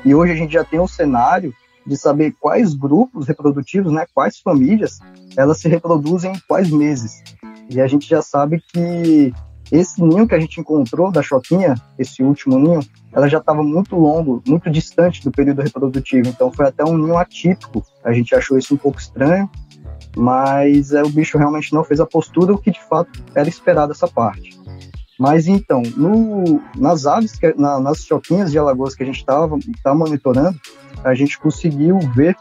E hoje a gente já tem um cenário de saber quais grupos reprodutivos, né, quais famílias, elas se reproduzem em quais meses. E a gente já sabe que esse ninho que a gente encontrou da Choquinha, esse último ninho, ela já estava muito longo, muito distante do período reprodutivo, então foi até um ninho atípico. A gente achou isso um pouco estranho, mas é, o bicho realmente não fez a postura, o que de fato era esperado essa parte. Mas então, no, nas aves, que, na, nas Choquinhas de Alagoas que a gente estava tá monitorando, a gente conseguiu ver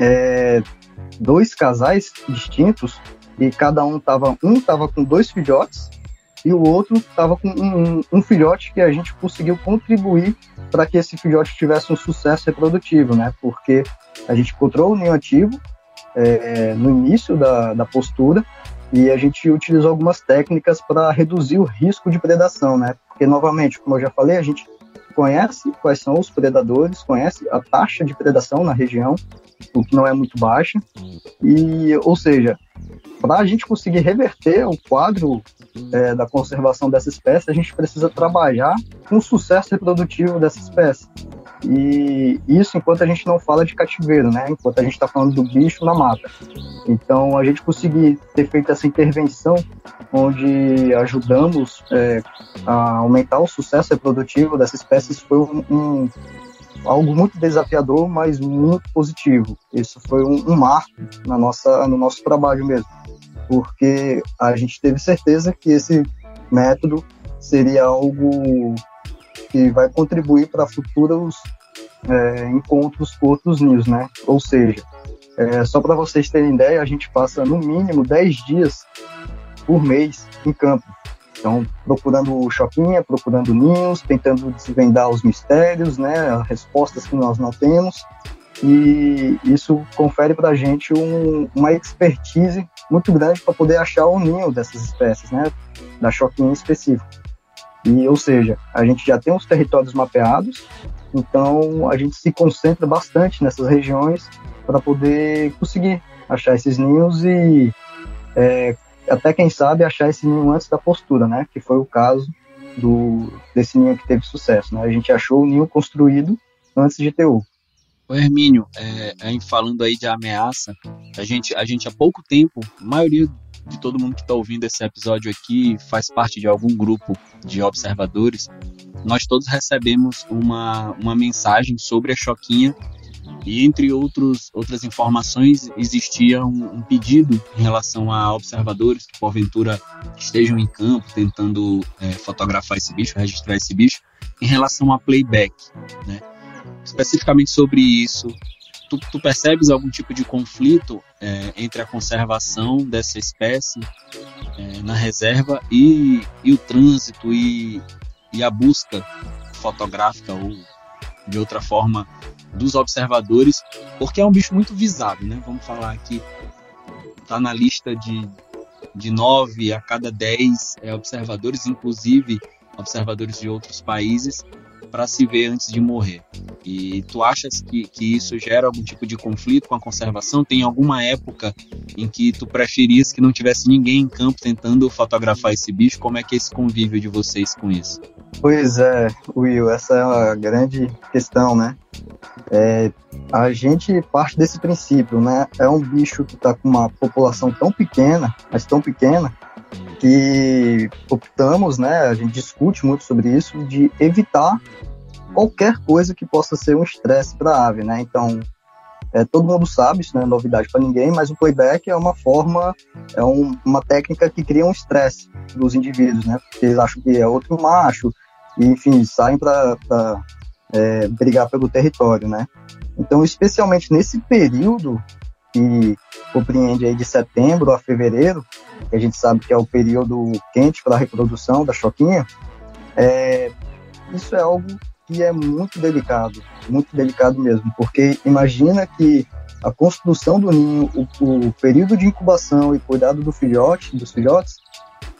é, dois casais distintos, e cada um estava um tava com dois filhotes, e o outro estava com um, um, um filhote que a gente conseguiu contribuir para que esse filhote tivesse um sucesso reprodutivo, né? Porque a gente encontrou o ninho ativo é, no início da, da postura, e a gente utilizou algumas técnicas para reduzir o risco de predação, né? Porque, novamente, como eu já falei, a gente conhece quais são os predadores, conhece a taxa de predação na região, o que não é muito baixa, e, ou seja, para a gente conseguir reverter o quadro é, da conservação dessa espécie, a gente precisa trabalhar com o sucesso reprodutivo dessa espécie. E isso enquanto a gente não fala de cativeiro, né? Enquanto a gente está falando do bicho na mata. Então, a gente conseguir ter feito essa intervenção, onde ajudamos é, a aumentar o sucesso reprodutivo dessa espécie, foi um, um, algo muito desafiador, mas muito positivo. Isso foi um, um marco na nossa, no nosso trabalho mesmo, porque a gente teve certeza que esse método seria algo que vai contribuir para futuros é, encontros com outros ninhos, né? Ou seja, é, só para vocês terem ideia, a gente passa no mínimo dez dias por mês em campo. Então, procurando choquinha, procurando ninhos, tentando desvendar os mistérios, né? Respostas que nós não temos. E isso confere para a gente um, uma expertise muito grande para poder achar o ninho dessas espécies, né? Da choquinha em específico. E, ou seja, a gente já tem os territórios mapeados, então a gente se concentra bastante nessas regiões para poder conseguir achar esses ninhos e é, até, quem sabe, achar esse ninho antes da postura, né? Que foi o caso do, desse ninho que teve sucesso, né? A gente achou o ninho construído antes de ter ovo. Ô Hermínio, é, falando aí de ameaça, a gente, a gente há pouco tempo, a maioria de todo mundo que está ouvindo esse episódio aqui faz parte de algum grupo de observadores, nós todos recebemos uma, uma mensagem sobre a Choquinha, e entre outros, outras informações existia um, um pedido em relação a observadores que porventura estejam em campo tentando é, fotografar esse bicho, registrar esse bicho, em relação a playback, né? Especificamente sobre isso, tu, tu percebes algum tipo de conflito é, entre a conservação dessa espécie é, na reserva e, e o trânsito e, e a busca fotográfica ou de outra forma dos observadores, porque é um bicho muito visado, né? Vamos falar que está na lista de, de nove a cada dez é, observadores, inclusive observadores de outros países, para se ver antes de morrer. E tu achas que, que isso gera algum tipo de conflito com a conservação? Tem alguma época em que tu preferias que não tivesse ninguém em campo tentando fotografar esse bicho? Como é que é esse convívio de vocês com isso? Pois é, Will, essa é uma grande questão, né? É, a gente parte desse princípio, né? É um bicho que está com uma população tão pequena, mas tão pequena, que optamos, né, a gente discute muito sobre isso, de evitar qualquer coisa que possa ser um estresse para a ave, né? Então, é, todo mundo sabe, isso não é novidade para ninguém, mas o playback é uma forma, é um, uma técnica que cria um estresse dos indivíduos, né? Porque eles acham que é outro macho, e, enfim, saem para é, brigar pelo território, né? Então, especialmente nesse período que compreende aí de setembro a fevereiro, que a gente sabe que é o período quente para a reprodução da choquinha, é, isso é algo que é muito delicado, muito delicado mesmo, porque imagina que a construção do ninho, o, o período de incubação e cuidado do filhote, dos filhotes,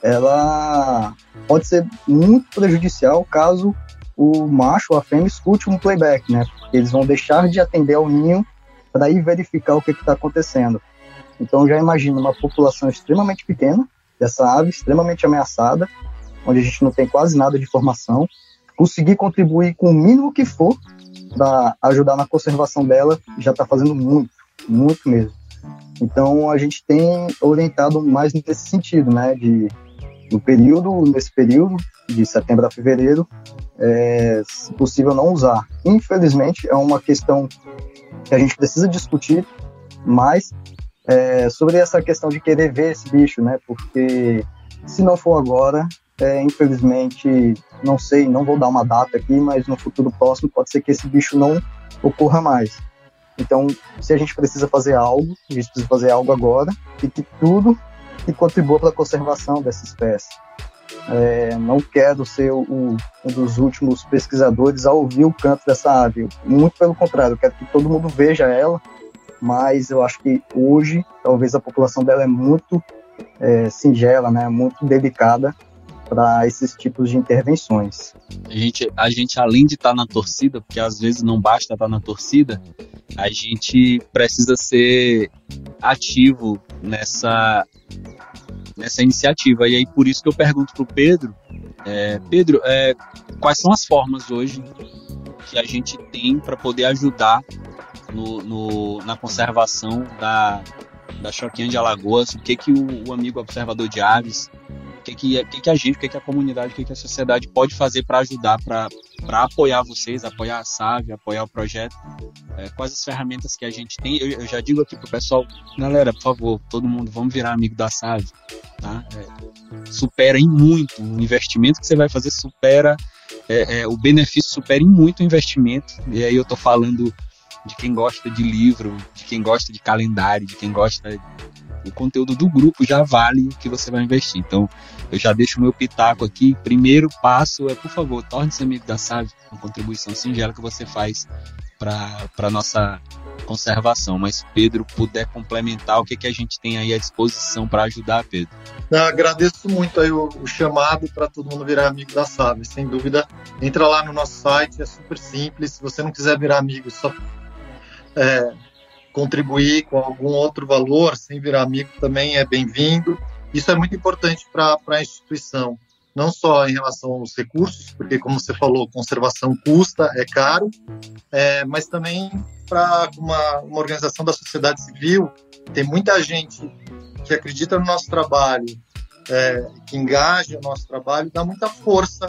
ela pode ser muito prejudicial caso o macho ou a fêmea escute um playback, né? Porque eles vão deixar de atender ao ninho para ir verificar o que está acontecendo. Então, já imagina uma população extremamente pequena, dessa ave extremamente ameaçada, onde a gente não tem quase nada de informação, conseguir contribuir com o mínimo que for para ajudar na conservação dela, já está fazendo muito, muito mesmo. Então, a gente tem orientado mais nesse sentido, né? De, no período, nesse período, de setembro a fevereiro, é, se possível, não usar. Infelizmente, é uma questão que a gente precisa discutir, mas... É, sobre essa questão de querer ver esse bicho, né? Porque se não for agora, é, infelizmente, não sei, não vou dar uma data aqui, mas no futuro próximo pode ser que esse bicho não ocorra mais. Então, se a gente precisa fazer algo, a gente precisa fazer algo agora e que tudo que contribua para a conservação dessa espécie. É, não quero ser o, um dos últimos pesquisadores a ouvir o canto dessa ave. Muito pelo contrário, eu quero que todo mundo veja ela. Mas eu acho que hoje, talvez a população dela é muito é, singela, né? Muito delicada para esses tipos de intervenções. A gente, a gente além de estar tá na torcida, porque às vezes não basta estar tá na torcida, a gente precisa ser ativo nessa, nessa iniciativa. E aí por isso que eu pergunto para o Pedro, é, Pedro, é, quais são as formas hoje que a gente tem para poder ajudar No, no, na conservação da, da Choquinha de Alagoas? O que, que o, o amigo observador de aves, o que, que, que, que a gente, o que, que a comunidade, o que, que a sociedade pode fazer para ajudar, para apoiar vocês, apoiar a SAVE, apoiar o projeto? É, quais as ferramentas que a gente tem? Eu, eu já digo aqui pro pessoal, galera, por favor, todo mundo, vamos virar amigo da SAVE, tá? É, supera em muito o investimento que você vai fazer, supera é, é, o benefício supera em muito o investimento, e aí eu tô falando de quem gosta de livro, de quem gosta de calendário, de quem gosta... O conteúdo do grupo já vale o que você vai investir. Então, eu já deixo o meu pitaco aqui. Primeiro passo é, por favor, torne-se amigo da SAVE, uma contribuição singela que você faz para a nossa conservação. Mas, Pedro, puder complementar, o que, que a gente tem aí à disposição para ajudar, Pedro? Eu agradeço muito aí o, o chamado para todo mundo virar amigo da SAVE. Sem dúvida, entra lá no nosso site, é super simples. Se você não quiser virar amigo, só... É, contribuir com algum outro valor, sem virar amigo, também é bem-vindo. Isso é muito importante para a instituição, não só em relação aos recursos, porque, como você falou, conservação custa, é caro, é, mas também para uma, uma organização da sociedade civil. Tem muita gente que acredita no nosso trabalho, é, que engaja o nosso trabalho, dá muita força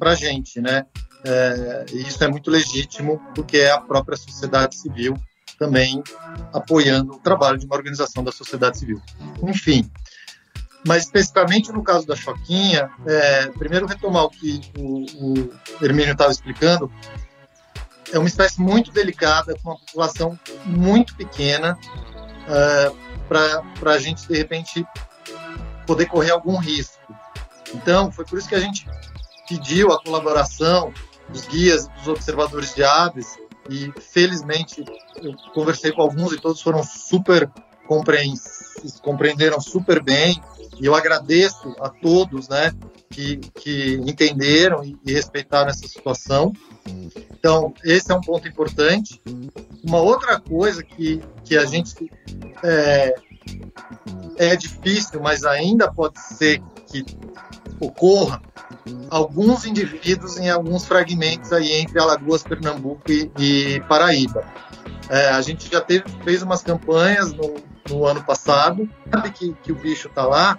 para a gente, né? É, e isso é muito legítimo, porque é a própria sociedade civil também apoiando o trabalho de uma organização da sociedade civil. Enfim, mas especificamente no caso da Choquinha, é, primeiro retomar o que o, o Hermínio estava explicando, É uma espécie muito delicada, com uma população muito pequena, uh, para a gente, de repente, poder correr algum risco. Então, foi por isso que a gente pediu a colaboração dos guias e dos observadores de aves, e, felizmente, eu conversei com alguns e todos foram super compreensivos, compreenderam super bem, e eu agradeço a todos, né, que, que entenderam e, e respeitaram essa situação. Então, esse é um ponto importante. Uma outra coisa que, que a gente... É, é difícil, mas ainda pode ser que ocorra alguns indivíduos em alguns fragmentos aí entre Alagoas, Pernambuco e, e Paraíba. É, a gente já teve, fez umas campanhas no, no ano passado, sabe que, que o bicho está lá,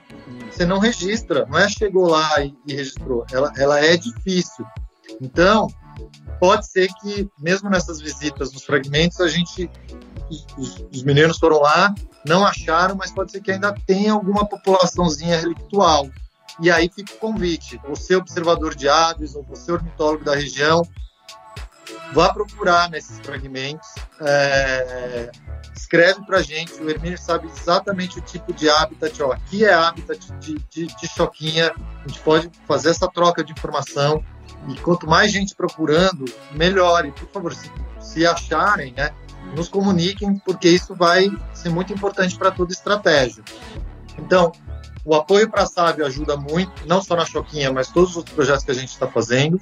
você não registra, não é chegou lá e, e registrou, ela, ela é difícil. Então, pode ser que, mesmo nessas visitas nos fragmentos, a gente, os, os meninos foram lá, não acharam, mas pode ser que ainda tenha alguma populaçãozinha relictual. E aí fica o convite, você observador de aves ou você ornitólogo da região, vá procurar nesses fragmentos, é, escreve para a gente, o Hermínio sabe exatamente o tipo de habitat, ó, aqui é habitat de, de, de choquinha, a gente pode fazer essa troca de informação, e quanto mais gente procurando, melhor. E, por favor, se, se acharem, né, nos comuniquem, porque isso vai ser muito importante para toda estratégia. Então, o apoio para a SAVE ajuda muito, não só na Choquinha, mas todos os outros projetos que a gente está fazendo.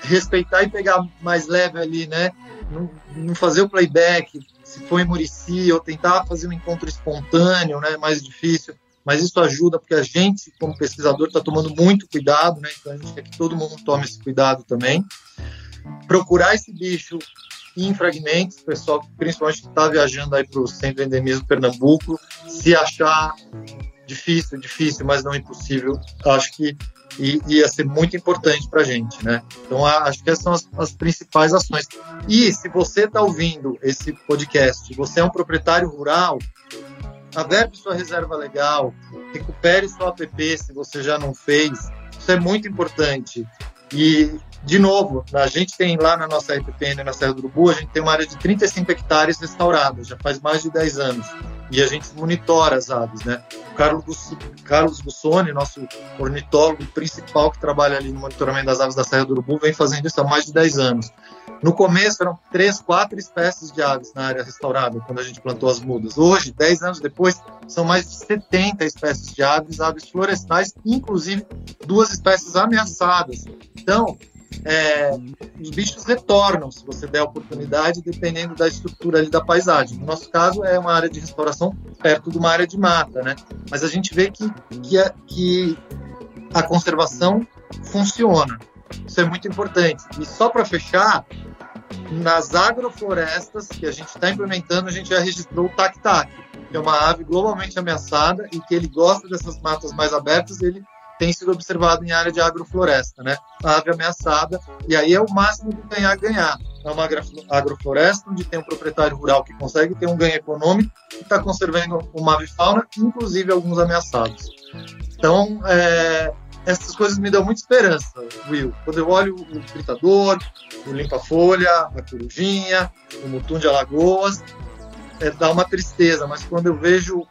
Respeitar e pegar mais leve ali, né? Não, não fazer o playback, se for em Murici, ou tentar fazer um encontro espontâneo, né? Mais difícil. Mas isso ajuda, porque a gente, como pesquisador, está tomando muito cuidado, né? Então a gente quer que todo mundo tome esse cuidado também. Procurar esse bicho em fragmentos, o pessoal, principalmente que está viajando aí para o Centro de Endemismo de Pernambuco, se achar difícil, difícil, mas não impossível, acho que ia ser muito importante para a gente, né? Então, acho que essas são as, as principais ações. E se você está ouvindo esse podcast, você é um proprietário rural, averbe sua reserva legal, recupere sua A P P se você já não fez, isso é muito importante. E, de novo, a gente tem lá na nossa R P P N, na Serra do Urubu, a gente tem uma área de trinta e cinco hectares restaurada, já faz mais de dez anos, e a gente monitora as aves, né? O Carlos, Carlos Bussoni, nosso ornitólogo principal que trabalha ali no monitoramento das aves da Serra do Urubu, vem fazendo isso há mais de dez anos. No começo eram três, quatro espécies de aves na área restaurada, quando a gente plantou as mudas. Hoje, dez anos depois, são mais de setenta espécies de aves, aves florestais, inclusive duas espécies ameaçadas. Então, é, os bichos retornam, se você der a oportunidade, dependendo da estrutura ali da paisagem. No nosso caso, é uma área de restauração perto de uma área de mata, né? Mas a gente vê que, que, a, que a conservação funciona. Isso é muito importante. E só para fechar, nas agroflorestas que a gente está implementando, a gente já registrou o tac-tac, que é uma ave globalmente ameaçada e que ele gosta dessas matas mais abertas, ele tem sido observado em área de agrofloresta, né? A ave ameaçada, e aí é o máximo que ganhar, ganhar. É uma agrofloresta onde tem um proprietário rural que consegue ter um ganho econômico e está conservando uma avifauna, inclusive alguns ameaçados. Então, é... essas coisas me dão muita esperança, Will. Quando eu olho o fritador, o limpa-folha, a corujinha, o Mutum de Alagoas, é, dá uma tristeza, mas quando eu vejo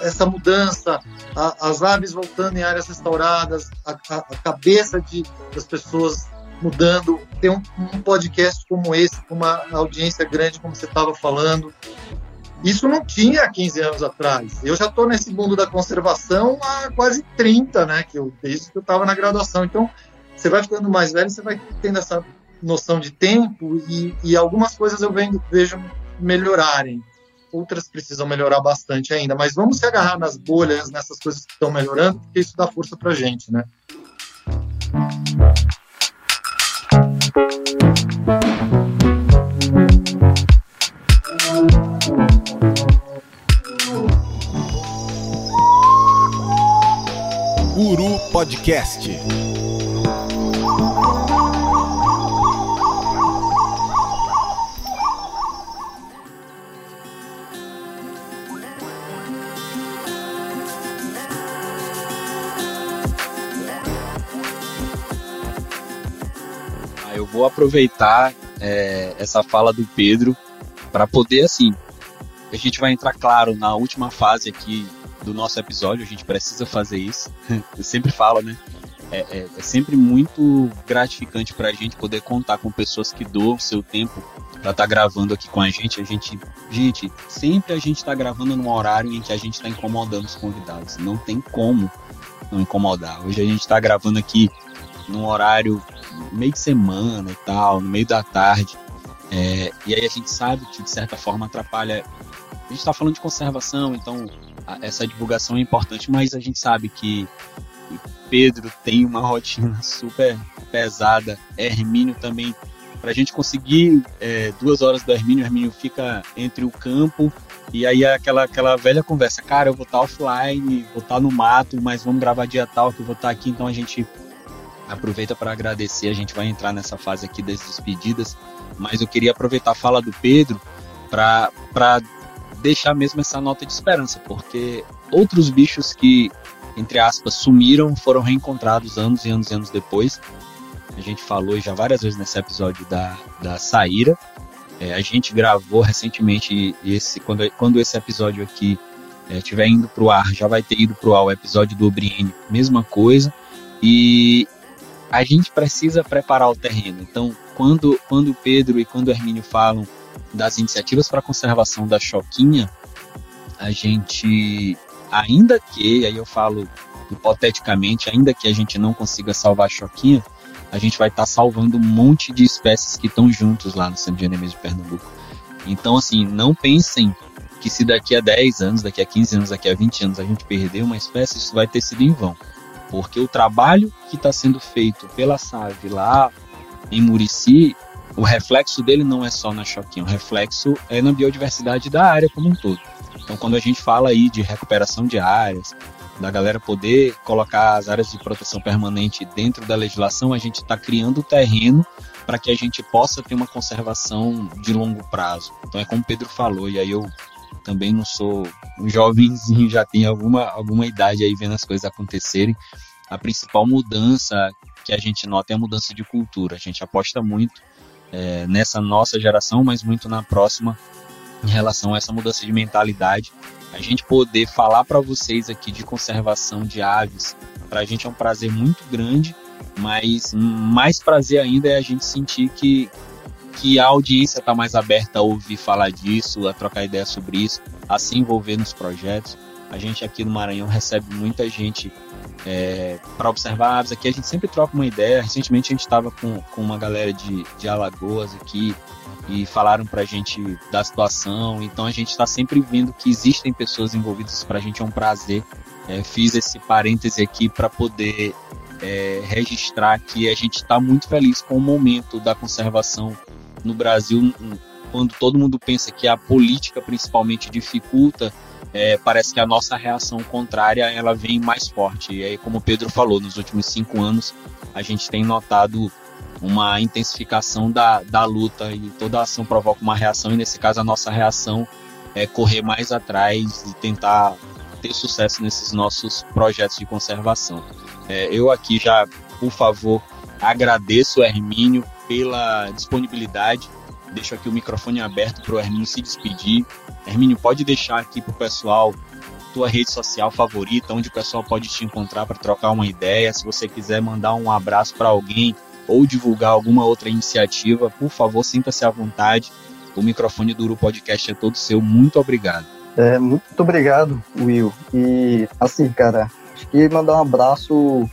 essa mudança, a, as aves voltando em áreas restauradas, a, a, a cabeça de, das pessoas mudando, ter um, um podcast como esse, com uma audiência grande, como você estava falando, isso não tinha quinze anos atrás. Eu já estou nesse mundo da conservação há quase trinta, né? Que eu, desde que eu estava na graduação. Então, você vai ficando mais velho, você vai tendo essa noção de tempo e, e algumas coisas eu vejo melhorarem. Outras precisam melhorar bastante ainda. Mas vamos se agarrar nas bolhas, nessas coisas que estão melhorando, porque isso dá força para a gente, né? Uru Podcast. Eu vou aproveitar é, essa fala do Pedro para poder, assim, a gente vai entrar, claro, na última fase aqui do nosso episódio, a gente precisa fazer isso, eu sempre falo, né? É, é, é sempre muito gratificante para a gente poder contar com pessoas que doam o seu tempo para estar tá gravando aqui com a gente. A gente, gente, sempre a gente está gravando num horário em que a gente está incomodando os convidados. Não tem como não incomodar. Hoje a gente está gravando aqui num horário meio de semana e tal, no meio da tarde. É, e aí a gente sabe que de certa forma atrapalha. A gente está falando de conservação, então a, essa divulgação é importante, mas a gente sabe que Pedro tem uma rotina super pesada, Hermínio também. Para a gente conseguir é, duas horas do Hermínio, o Hermínio fica entre o campo e aí é aquela, aquela velha conversa, cara, eu vou estar offline, vou estar no mato, mas vamos gravar dia tal que eu vou estar aqui, então a gente aproveita para agradecer, a gente vai entrar nessa fase aqui das despedidas, mas eu queria aproveitar a fala do Pedro para deixar mesmo essa nota de esperança, porque outros bichos que, entre aspas, sumiram, foram reencontrados anos e anos e anos depois. A gente falou já várias vezes nesse episódio da, da Saíra. É, a gente gravou recentemente, esse, quando, quando esse episódio aqui estiver é, indo para o ar, já vai ter ido para o ar o episódio do Obriene, mesma coisa. E a gente precisa preparar o terreno. Então, quando, quando o Pedro e quando o Hermínio falam das iniciativas para a conservação da Choquinha, a gente... Ainda que, aí eu falo hipoteticamente, ainda que a gente não consiga salvar a Choquinha, a gente vai estar tá salvando um monte de espécies que estão juntos lá no Centro de Endemismo de Pernambuco. Então, assim, não pensem que se daqui a dez anos, daqui a quinze anos, daqui a vinte anos a gente perder uma espécie, isso vai ter sido em vão. Porque o trabalho que está sendo feito pela SAVE lá em Murici, o reflexo dele não é só na Choquinha, o reflexo é na biodiversidade da área como um todo. Então, quando a gente fala aí de recuperação de áreas, da galera poder colocar as áreas de proteção permanente dentro da legislação, a gente está criando o terreno para que a gente possa ter uma conservação de longo prazo. Então, é como o Pedro falou, e aí eu também não sou um jovenzinho, já tenho alguma, alguma idade aí vendo as coisas acontecerem. A principal mudança que a gente nota é a mudança de cultura. A gente aposta muito é, nessa nossa geração, mas muito na próxima, em relação a essa mudança de mentalidade. A gente poder falar para vocês aqui de conservação de aves, para a gente é um prazer muito grande, mas mais prazer ainda é a gente sentir que, que a audiência está mais aberta a ouvir falar disso, a trocar ideias sobre isso, a se envolver nos projetos. A gente aqui no Maranhão recebe muita gente é, para observar aves. Aqui a gente sempre troca uma ideia. Recentemente a gente estava com, com uma galera de, de Alagoas aqui, e falaram pra gente da situação, então a gente está sempre vendo que existem pessoas envolvidas, pra gente é um prazer. É, fiz esse parêntese aqui para poder é, registrar que a gente está muito feliz com o momento da conservação no Brasil, quando todo mundo pensa que a política principalmente dificulta, é, parece que a nossa reação contrária ela vem mais forte, e aí como o Pedro falou, nos últimos cinco anos a gente tem notado uma intensificação da, da luta e toda ação provoca uma reação e nesse caso a nossa reação é correr mais atrás e tentar ter sucesso nesses nossos projetos de conservação. É, eu aqui já, por favor, agradeço o Hermínio pela disponibilidade, deixo aqui o microfone aberto para o Hermínio se despedir. Hermínio, pode deixar aqui para o pessoal tua rede social favorita, onde o pessoal pode te encontrar para trocar uma ideia, se você quiser mandar um abraço para alguém ou divulgar alguma outra iniciativa, por favor, sinta-se à vontade. O microfone do Uru Podcast é todo seu. Muito obrigado. É, muito obrigado, Will. E, assim, cara, acho que mandar um abraço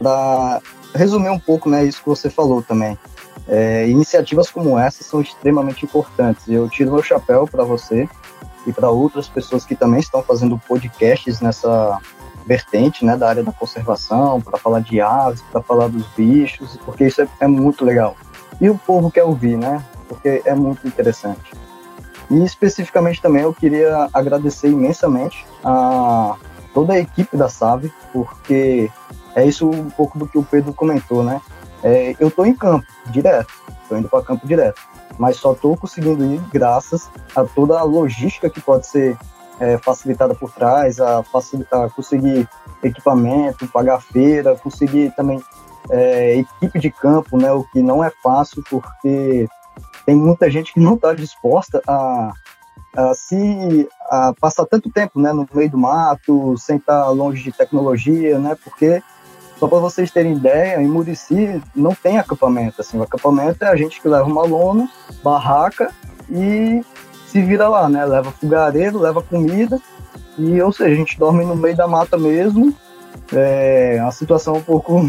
para resumir um pouco, né, isso que você falou também. É, iniciativas como essa são extremamente importantes. Eu tiro meu chapéu para você e para outras pessoas que também estão fazendo podcasts nessa vertente, né, da área da conservação, para falar de aves, para falar dos bichos, porque isso é, é muito legal. E o povo quer ouvir, né, porque é muito interessante. E especificamente também eu queria agradecer imensamente a toda a equipe da SAVE, porque é isso um pouco do que o Pedro comentou, né, é, eu estou em campo, direto, estou indo para campo direto, mas só estou conseguindo ir graças a toda a logística que pode ser É, facilitada por trás, a, a conseguir equipamento, pagar feira, conseguir também é, equipe de campo, né, o que não é fácil porque tem muita gente que não está disposta a, a se a passar tanto tempo, né, no meio do mato, sem estar longe de tecnologia, né, porque, só para vocês terem ideia, em Murici não tem acampamento. Assim, o acampamento é a gente que leva uma lona, barraca e se vira lá, né, leva fogareiro, leva comida, e, ou seja, a gente dorme no meio da mata mesmo. É uma situação um pouco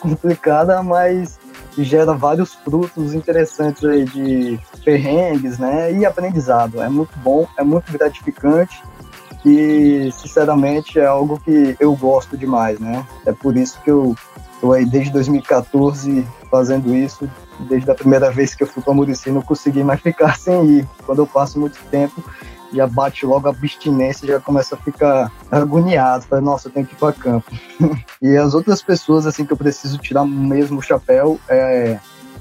complicada, mas gera vários frutos interessantes aí de perrengues, né, e aprendizado. É muito bom, é muito gratificante e, sinceramente, é algo que eu gosto demais, né. É por isso que eu estou aí desde dois mil e catorze fazendo isso. Desde a primeira vez que eu fui para Murici, não consegui mais ficar sem ir. Quando eu passo muito tempo, já bate logo a abstinência, já começa a ficar agoniado, fala, nossa, eu tenho que ir para campo. E as outras pessoas, assim, que eu preciso tirar mesmo o chapéu é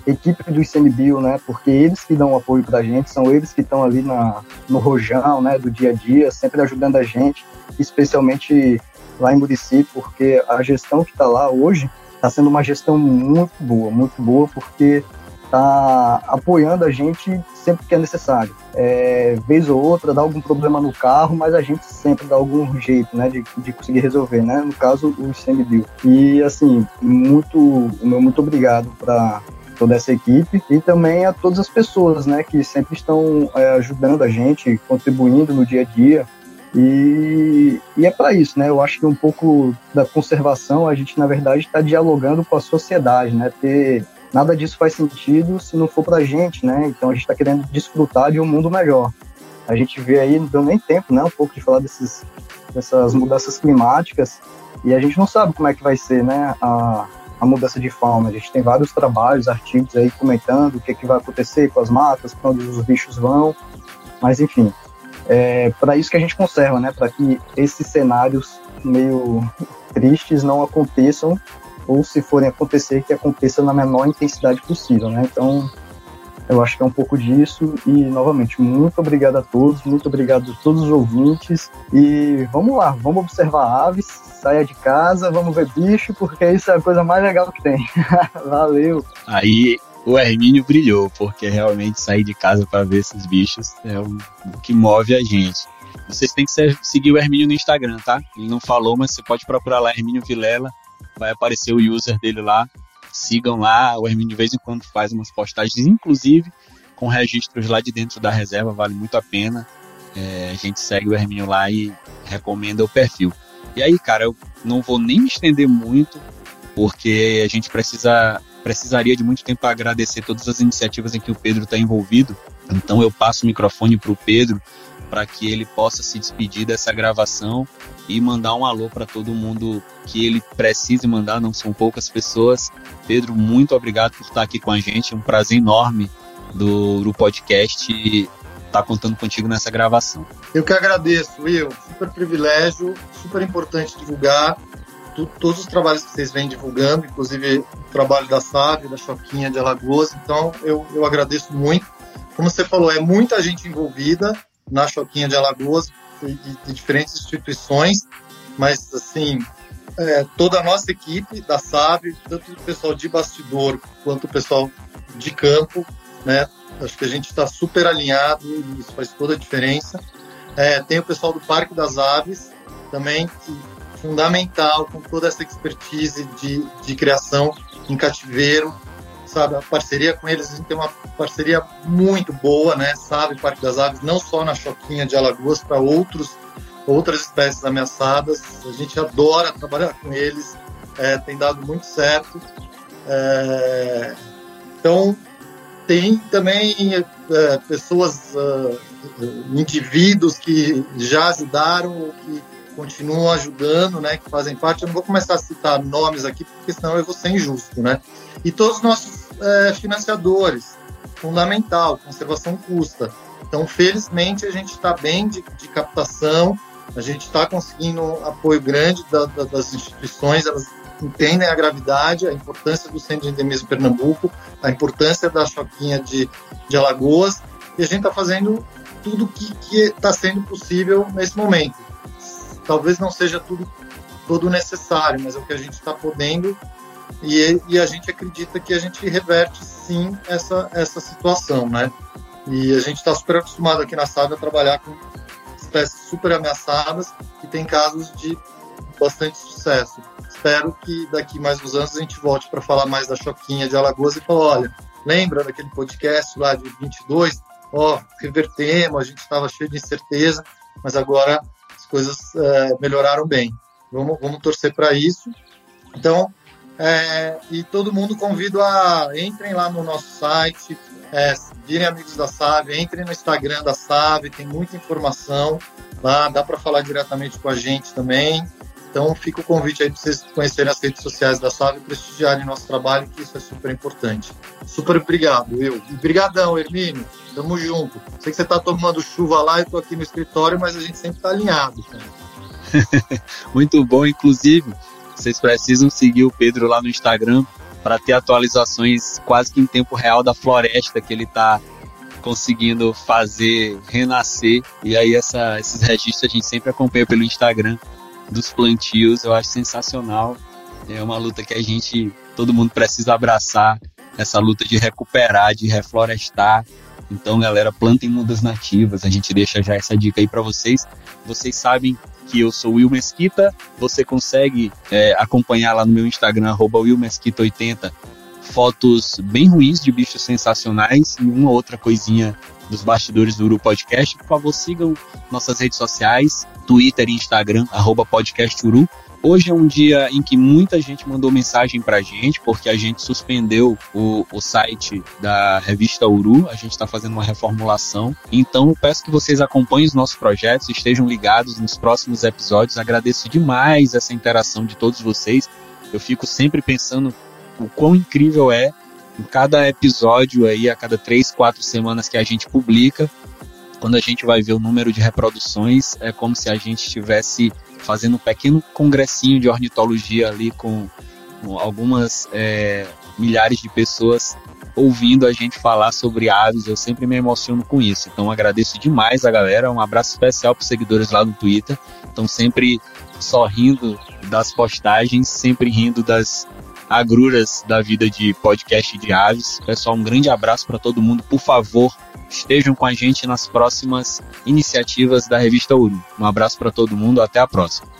a equipe do ICMBio, né, porque eles que dão apoio pra gente, são eles que estão ali na, no rojão, né, do dia a dia, sempre ajudando a gente, especialmente lá em Murici, porque a gestão que tá lá hoje tá sendo uma gestão muito boa, muito boa, porque tá apoiando a gente sempre que é necessário. É, vez ou outra dá algum problema no carro, mas a gente sempre dá algum jeito, né, de, de conseguir resolver, né, no caso o ICMBio. E assim, muito, muito obrigado para toda essa equipe e também a todas as pessoas, né, que sempre estão é, ajudando a gente, contribuindo no dia a dia. E, e é para isso, né? Eu acho que um pouco da conservação, a gente na verdade está dialogando com a sociedade, né? Ter Nada disso faz sentido se não for pra gente, né? Então a gente tá querendo desfrutar de um mundo melhor. A gente vê aí, não deu nem tempo, né? Um pouco de falar desses, dessas mudanças climáticas, e a gente não sabe como é que vai ser, né? A, a mudança de fauna. A gente tem vários trabalhos, artigos aí comentando o que, que vai acontecer com as matas, pra onde os bichos vão, mas enfim. É para isso que a gente conserva, né? Para que esses cenários meio tristes não aconteçam, ou se forem acontecer, que aconteça na menor intensidade possível, né? Então, eu acho que é um pouco disso, e, novamente, muito obrigado a todos, muito obrigado a todos os ouvintes, e vamos lá, vamos observar aves, saia de casa, vamos ver bicho, porque isso é a coisa mais legal que tem. Valeu! Aí, o Hermínio brilhou, porque realmente sair de casa para ver esses bichos é o que move a gente. Vocês têm que seguir o Hermínio no Instagram, tá? Ele não falou, mas você pode procurar lá, Hermínio Vilela, vai aparecer o user dele lá, sigam lá. O Hermínio de vez em quando faz umas postagens, inclusive com registros lá de dentro da reserva, vale muito a pena. É, a gente segue o Hermínio lá e recomenda o perfil. E aí, cara, eu não vou nem me estender muito, porque a gente precisa, precisaria de muito tempo para agradecer todas as iniciativas em que o Pedro está envolvido. Então eu passo o microfone para o Pedro, para que ele possa se despedir dessa gravação e mandar um alô para todo mundo que ele precise mandar, não são poucas pessoas. Pedro, muito obrigado por estar aqui com a gente, é um prazer enorme do Uru Podcast estar contando contigo nessa gravação. Eu que agradeço, Will, super privilégio, super importante divulgar tu, todos os trabalhos que vocês vêm divulgando, inclusive o trabalho da SAVE, da Choquinha de Alagoas, então eu, eu agradeço muito. Como você falou, é muita gente envolvida na Choquinha de Alagoas, de, de diferentes instituições, mas assim, é, toda a nossa equipe da SAVE, tanto o pessoal de bastidor quanto o pessoal de campo, né, acho que a gente está super alinhado, isso faz toda a diferença. É, tem o pessoal do Parque das Aves também, que é fundamental, com toda essa expertise de, de criação em cativeiro, sabe, a parceria com eles, a gente tem uma parceria muito boa, né, sabe, Parque das Aves, não só na Choquinha de Alagoas, para outros, outras espécies ameaçadas, a gente adora trabalhar com eles, é, tem dado muito certo, é, então tem também é, pessoas, é, indivíduos que já ajudaram ou que continuam ajudando, né, que fazem parte, eu não vou começar a citar nomes aqui, porque senão eu vou ser injusto, né, e todos os nossos é, financiadores, fundamental, conservação custa, então felizmente a gente está bem de, de captação, a gente está conseguindo um apoio grande da, da, das instituições, elas entendem a gravidade, a importância do Centro de Endemismo de Pernambuco, a importância da Choquinha de, de Alagoas, e a gente está fazendo tudo o que está sendo possível nesse momento. Talvez não seja tudo todo necessário, mas é o que a gente está podendo E, e a gente acredita que a gente reverte, sim, essa, essa situação, né? E a gente está super acostumado aqui na SAVE a trabalhar com espécies super ameaçadas e tem casos de bastante sucesso. Espero que daqui mais uns anos a gente volte para falar mais da Choquinha de Alagoas e falar, olha, lembra daquele podcast lá de vinte e dois? Ó, revertemos, a gente estava cheio de incerteza, mas agora as coisas é, melhoraram bem. Vamos, vamos torcer para isso. Então, é, e todo mundo convido a entrem lá no nosso site, é, virem amigos da SAVE, entrem no Instagram da SAVE, tem muita informação lá, dá para falar diretamente com a gente também. Então fica o convite aí para vocês conhecerem as redes sociais da SAVE e prestigiarem nosso trabalho, que isso é super importante. Super obrigado, Will. E brigadão, Hermínio. Tamo junto. Sei que você tá tomando chuva lá, eu tô aqui no escritório, mas a gente sempre tá alinhado, cara. Muito bom, inclusive. Vocês precisam seguir o Pedro lá no Instagram para ter atualizações quase que em tempo real da floresta que ele está conseguindo fazer renascer. E aí essa, esses registros a gente sempre acompanha pelo Instagram dos plantios. Eu acho sensacional. É uma luta que a gente, todo mundo precisa abraçar, essa luta de recuperar, de reflorestar. Então, galera, plantem mudas nativas. A gente deixa já essa dica aí para vocês. Vocês sabem que eu sou Will Mesquita. Você consegue é, acompanhar lá no meu Instagram, arroba Will Mesquita oitenta, fotos bem ruins de bichos sensacionais e uma outra coisinha dos bastidores do Uru Podcast. Por favor, sigam nossas redes sociais, Twitter e Instagram, arroba Podcast Uru. Hoje é um dia em que muita gente mandou mensagem pra gente, porque a gente suspendeu o, o site da Revista Uru, a gente está fazendo uma reformulação. Então eu peço que vocês acompanhem os nossos projetos, estejam ligados nos próximos episódios. Agradeço demais essa interação de todos vocês. Eu fico sempre pensando o quão incrível é em cada episódio aí, a cada três, quatro semanas que a gente publica. Quando a gente vai ver o número de reproduções, é como se a gente estivesse fazendo um pequeno congressinho de ornitologia ali com, com algumas é, milhares de pessoas ouvindo a gente falar sobre aves. Eu sempre me emociono com isso. Então agradeço demais a galera. Um abraço especial para os seguidores lá no Twitter. Estão sempre sorrindo das postagens, sempre rindo das agruras da vida de podcast de aves. Pessoal, um grande abraço para todo mundo. Por favor, estejam com a gente nas próximas iniciativas da Revista Uru. Um abraço para todo mundo, até a próxima.